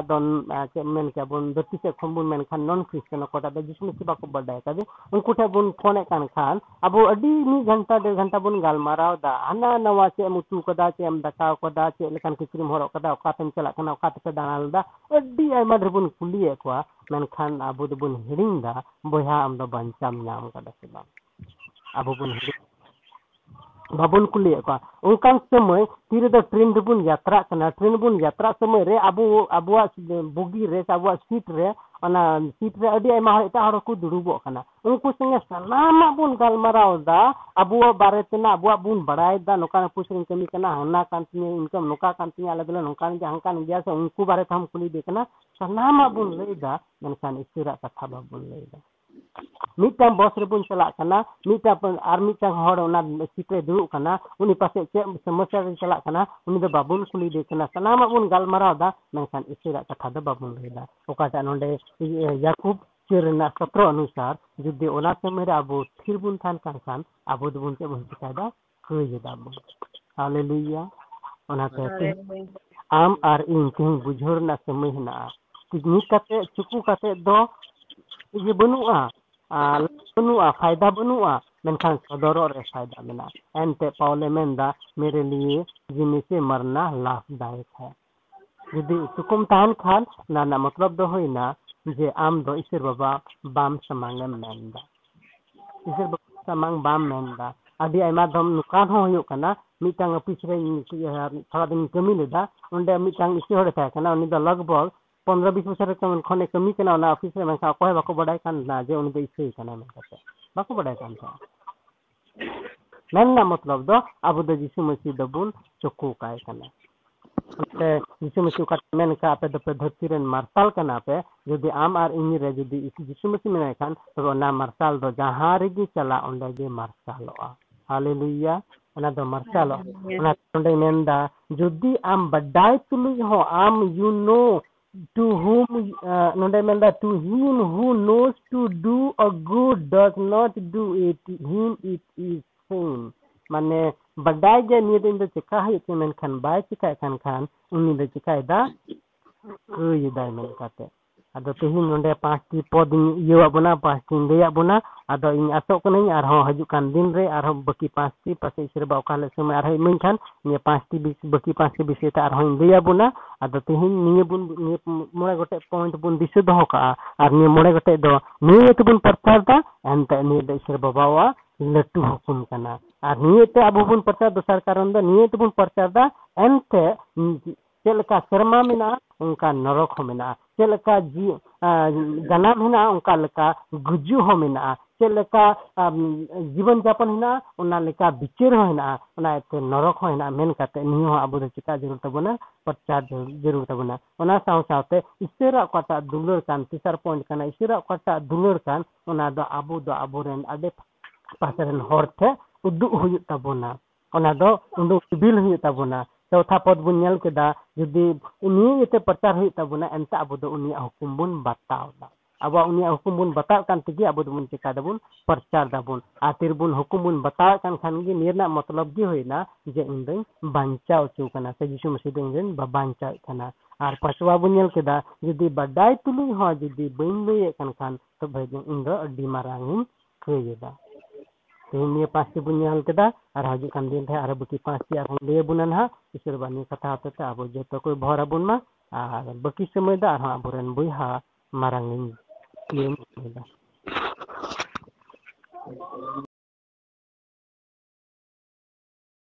मन के बन धरती से खन बन नॉन क्रिश्चियन अकटा जिसमें से बाको बड़ा का उनको ठे बन फोन खान अब अडी मी घंटा डेढ़ घंटा बन गलमाराव दा हाना नवा से मुचू कदा से हम दकाव कदा से लेकिन किचरिम हरो कदा ओकातेम चला खाना ओकाते दानाल दा अडी आयमा धरबन कुली एकवा मन खान अब बन हिरिंग दा बोया हम दो बंचाम नाम कदा से बा अब बन बाबन कुली एकवा उनकान समय तीर द ट्रेन बन यात्रा कना ट्रेन बन यात्रा समय रे अबो अबवा बुगी रे अबवा सीट रे अना सीट रे अडी आयमा एटा हर को दुड़ुबो कना उनको संगे सलामा बन गलमाराव दा अबवा बारे तना अबवा बन बड़ाय दा नोकान पुसरिन कमी कना हना कांतिया इनकम नोका कांतिया अलगला नोकान जे हंकान गया से उनको बारे हम कुली दे कना सलामा बन लेदा मनसान इसिरा कथा बाबन लेदा मिटा बस रे बन चला कना मिटा आर मिटा हड़ ओना सिटे दुरु कना उनी पासे चे समस्या रे चला कना उनी द बाबुन कुली दे कना सनामा उन गलमाराव दा मेनखान इसेरा कथा द बाबुन लेदा ओकाटा नोंडे याकूब चेरना सत्र अनुसार जुदे ओना समय रे अब थिर बुन थान कांखान अब दुबुन के बन सिकादा कय दाबो हालेलुया ओना कहते आम आर इन के बुझोर ना समय ना तिनी कते चुकू कते दो ये बनुआ आ बनुआ फायदा बनुआ मेनखान सदरो रे फायदा मिला एनते पावले मेंदा मेरे लिए जीने से मरना लाभदायक है यदि सुकुम तान खान ना ना मतलब दो होइना जे आम दो ईश्वर बाबा बाम समांगम मेंदा ईश्वर बाबा समांग बाम मेंदा आदि आयमा धम नुकान हो होयो कना मिटांग पिछरे थोड़ा दिन कमी लेदा उंडे मिटांग इसी होड़े था कना उनी द लगभग पंद्रह बीस बचर खन कमी ऑफिस में अकोय बाको बड़ाय कान ना जे उन दे इसे काना में करते बाको बड़ाय कान था नन्ना मतलब दो अब द यीशु मसीह दबुन चको काय काना ते यीशु मसीह का मैंने का पे द धरती रन मार्शल काना पे यदि आम आर इन रे यदि यीशु मसीह में कान तो ना मार्शल दो जहां रे चला उंडे जे मार्शल आ हालेलुया ᱚᱱᱟ ᱫᱚ ᱢᱟᱨᱥᱟᱞ ᱚᱱᱟ ᱚᱸᱰᱮ ᱢᱮᱱᱫᱟ ᱡᱩᱫᱤ ᱟᱢ ᱵᱟᱰᱟᱭ ᱛᱩᱞᱩᱡ ᱦᱚᱸ ᱟᱢ you know to whom uh, nonde menda to him who knows to do a good does not do it him it is sin mane badai je ni den de chika hai ke men khan bai chika khan khan uni de chika da oi dai men kate ᱟᱫᱚ ᱛᱮᱦᱮᱧ ᱱᱚᱸᱰᱮ ᱯᱟᱸᱪᱴᱤ ᱯᱚᱫ ᱤᱭᱟᱹᱣᱟᱜ ᱵᱚᱱᱟ ᱯᱟᱸᱪᱴᱤᱧ ᱞᱟᱹᱭᱟᱜ ᱵᱚᱱᱟ ᱟᱫᱚ ᱤᱧ ᱟᱥᱚᱜ ᱠᱟᱹᱱᱟᱹᱧ ᱟᱨᱦᱚᱸ ᱦᱤᱡᱩᱜ ᱠᱟᱱ ᱫᱤᱱ ᱨᱮ ᱟᱨᱦᱚᱸ ᱵᱟᱹᱠᱤ ᱯᱟᱸᱪᱴᱤ ᱯᱟᱥᱮ ᱤᱥᱨᱟᱹᱵᱟ ᱚᱠᱟᱞᱮ ᱥᱚᱢᱚᱭ ᱟᱨᱦᱚᱸ ᱤᱢᱟᱹᱧ ᱠᱷᱟᱱ ᱱᱤᱭᱟᱹ ᱯᱟᱸᱪᱴᱤ ᱵᱤᱥ ᱵᱟᱹᱠᱤ ᱯᱟᱸᱪᱴᱤ ᱵᱤᱥ ᱮᱴᱟᱜ ᱟᱨᱦᱚᱸᱧ ᱞᱟᱹᱭᱟᱜ ᱵᱚᱱᱟ ᱟᱫᱚ ᱛᱮᱦᱮᱧ ᱱᱤᱭᱟᱹ ᱵᱚᱱ ᱱᱤᱭᱟᱹ ᱢᱚᱬᱮ ᱜᱚᱴᱮᱡ ᱯᱚᱭᱮᱱᱴ ᱵᱚᱱ ᱫᱤᱥᱟᱹ ᱫᱚᱦᱚ ᱠᱟᱜᱼᱟ ᱟᱨ ᱱᱤᱭᱟᱹ ᱢᱚᱬᱮ ᱜᱚᱴᱮᱡ ᱫᱚ ᱱᱤᱭᱟᱹ ᱛᱮᱵᱚᱱ ᱯᱨᱚᱪᱟᱨᱫᱟ ᱮᱱᱛᱮ ᱱᱤᱭᱟᱹ ᱫᱚ ᱤᱥᱨᱟᱹᱵᱟᱵᱟᱣᱟᱜ ᱞᱟᱹᱴᱩ ᱦᱩᱠᱩᱢ ᱠᱟᱱᱟ ᱟᱨ ᱱᱤᱭᱟᱹᱛᱮ ᱟᱵᱚ ᱵᱚᱱ ᱯᱨᱚᱪᱟᱨ ᱫᱚᱥᱟᱨ ᱠᱟᱨᱚᱱ ᱫᱚ ᱱᱤᱭᱟᱹ ᱛᱮᱵᱚᱱ ᱯᱨᱚᱪᱟᱨᱫᱟ ᱮᱱᱛᱮ ᱪᱮᱫ ᱞᱮᱠᱟ ᱥᱮᱨᱢᱟ ᱢᱮᱱᱟᱜᱼᱟ ᱚᱱᱠᱟ ᱱᱚᱨᱚᱠ ᱦᱚᱸ ᱢᱮᱱᱟᱜᱼᱟ ᱪᱮᱫ ᱞᱮᱠᱟ ᱡᱟᱱᱟᱢ ᱦᱮᱱᱟᱜᱼᱟ ᱚᱱᱠᱟ ᱞᱮᱠᱟ ᱜᱩᱡᱩᱜ ᱦᱚᱸ ᱢᱮᱱᱟᱜᱼᱟ ᱪᱮᱫ ᱞᱮᱠᱟ ᱡᱤᱵᱚᱱ ᱡᱟᱯᱚᱱ ᱦᱮᱱᱟᱜᱼᱟ ᱚᱱᱟ ᱞᱮᱠᱟ ᱵᱤᱪᱟᱹᱨ ᱦᱚᱸ ᱦᱮᱱᱟᱜᱼᱟ ᱚᱱᱟᱛᱮ ᱱᱚᱨᱚᱠ ᱦᱚᱸ ᱦᱮᱱᱟᱜᱼᱟ ᱢᱮᱱ ᱠᱟᱛᱮ ᱱᱤᱭᱟᱹ ᱦᱚᱸ ᱟᱵᱚ ᱫᱚ ᱪᱮᱠᱟ ᱡᱟᱹᱨᱩᱲ ᱛᱟᱵᱚᱱᱟ ᱯᱨᱚᱪᱟᱨ ᱡᱟᱹᱨᱩᱲ ᱛᱟᱵᱚᱱᱟ ᱚᱱᱟ ᱥᱟᱶ ᱥᱟᱶᱛᱮ ᱤᱥᱟᱹᱨᱟ ᱚᱠᱟᱴᱟᱜ ᱫᱩᱞᱟᱹᱲ ᱠᱟᱱ ᱛᱮᱥᱟᱨ ᱯᱚᱭᱮᱱᱴ ᱠᱟᱱᱟ ᱤᱥᱟᱹᱨᱟ ᱚᱠᱟᱴᱟᱜ ᱫᱩᱞᱟᱹᱲ ᱠᱟᱱ ᱚᱱᱟ ᱫᱚ ᱟᱵᱚ ᱫᱚ ᱟᱵᱚᱨᱮᱱ ᱟᱰᱮ ᱯᱟᱥᱮ ᱨᱮᱱ ᱦᱚᱲ ᱴᱷᱮᱱ ᱩᱫᱩᱜ ᱦᱩᱭᱩᱜ ᱛᱟᱵᱚᱱᱟ ᱚᱱᱟ ᱫᱚ ᱩᱰᱩᱠ ᱥᱤᱵᱤᱞ ᱦᱩᱭᱩᱜ ᱛᱟᱵᱚᱱᱟ चौथा पद बन जुदी उनते प्रचार होना एनते अब हुकुम बन बतावदा अब हुकुम बन बतावे अब चिका दाबन प्रचार दाबन आ तिर बन हुकुम बन बतावे खान निरना मतलब गे होना जे इन दिन बचा चोना से यीशु मसीह इन बचावे और पाचवा बन जुदी बदाय तुलू हाँ जुदी बन लैए खान तब इन मारंग कयदा तेहन पाँचटी बन और हजूकान दिन थे बाकी पाँचटी और लैया बना ना ईश्वर बानी कथा हत्या अब जो कोई भर आबन मा और बाकी समय दा अब बहा मारंग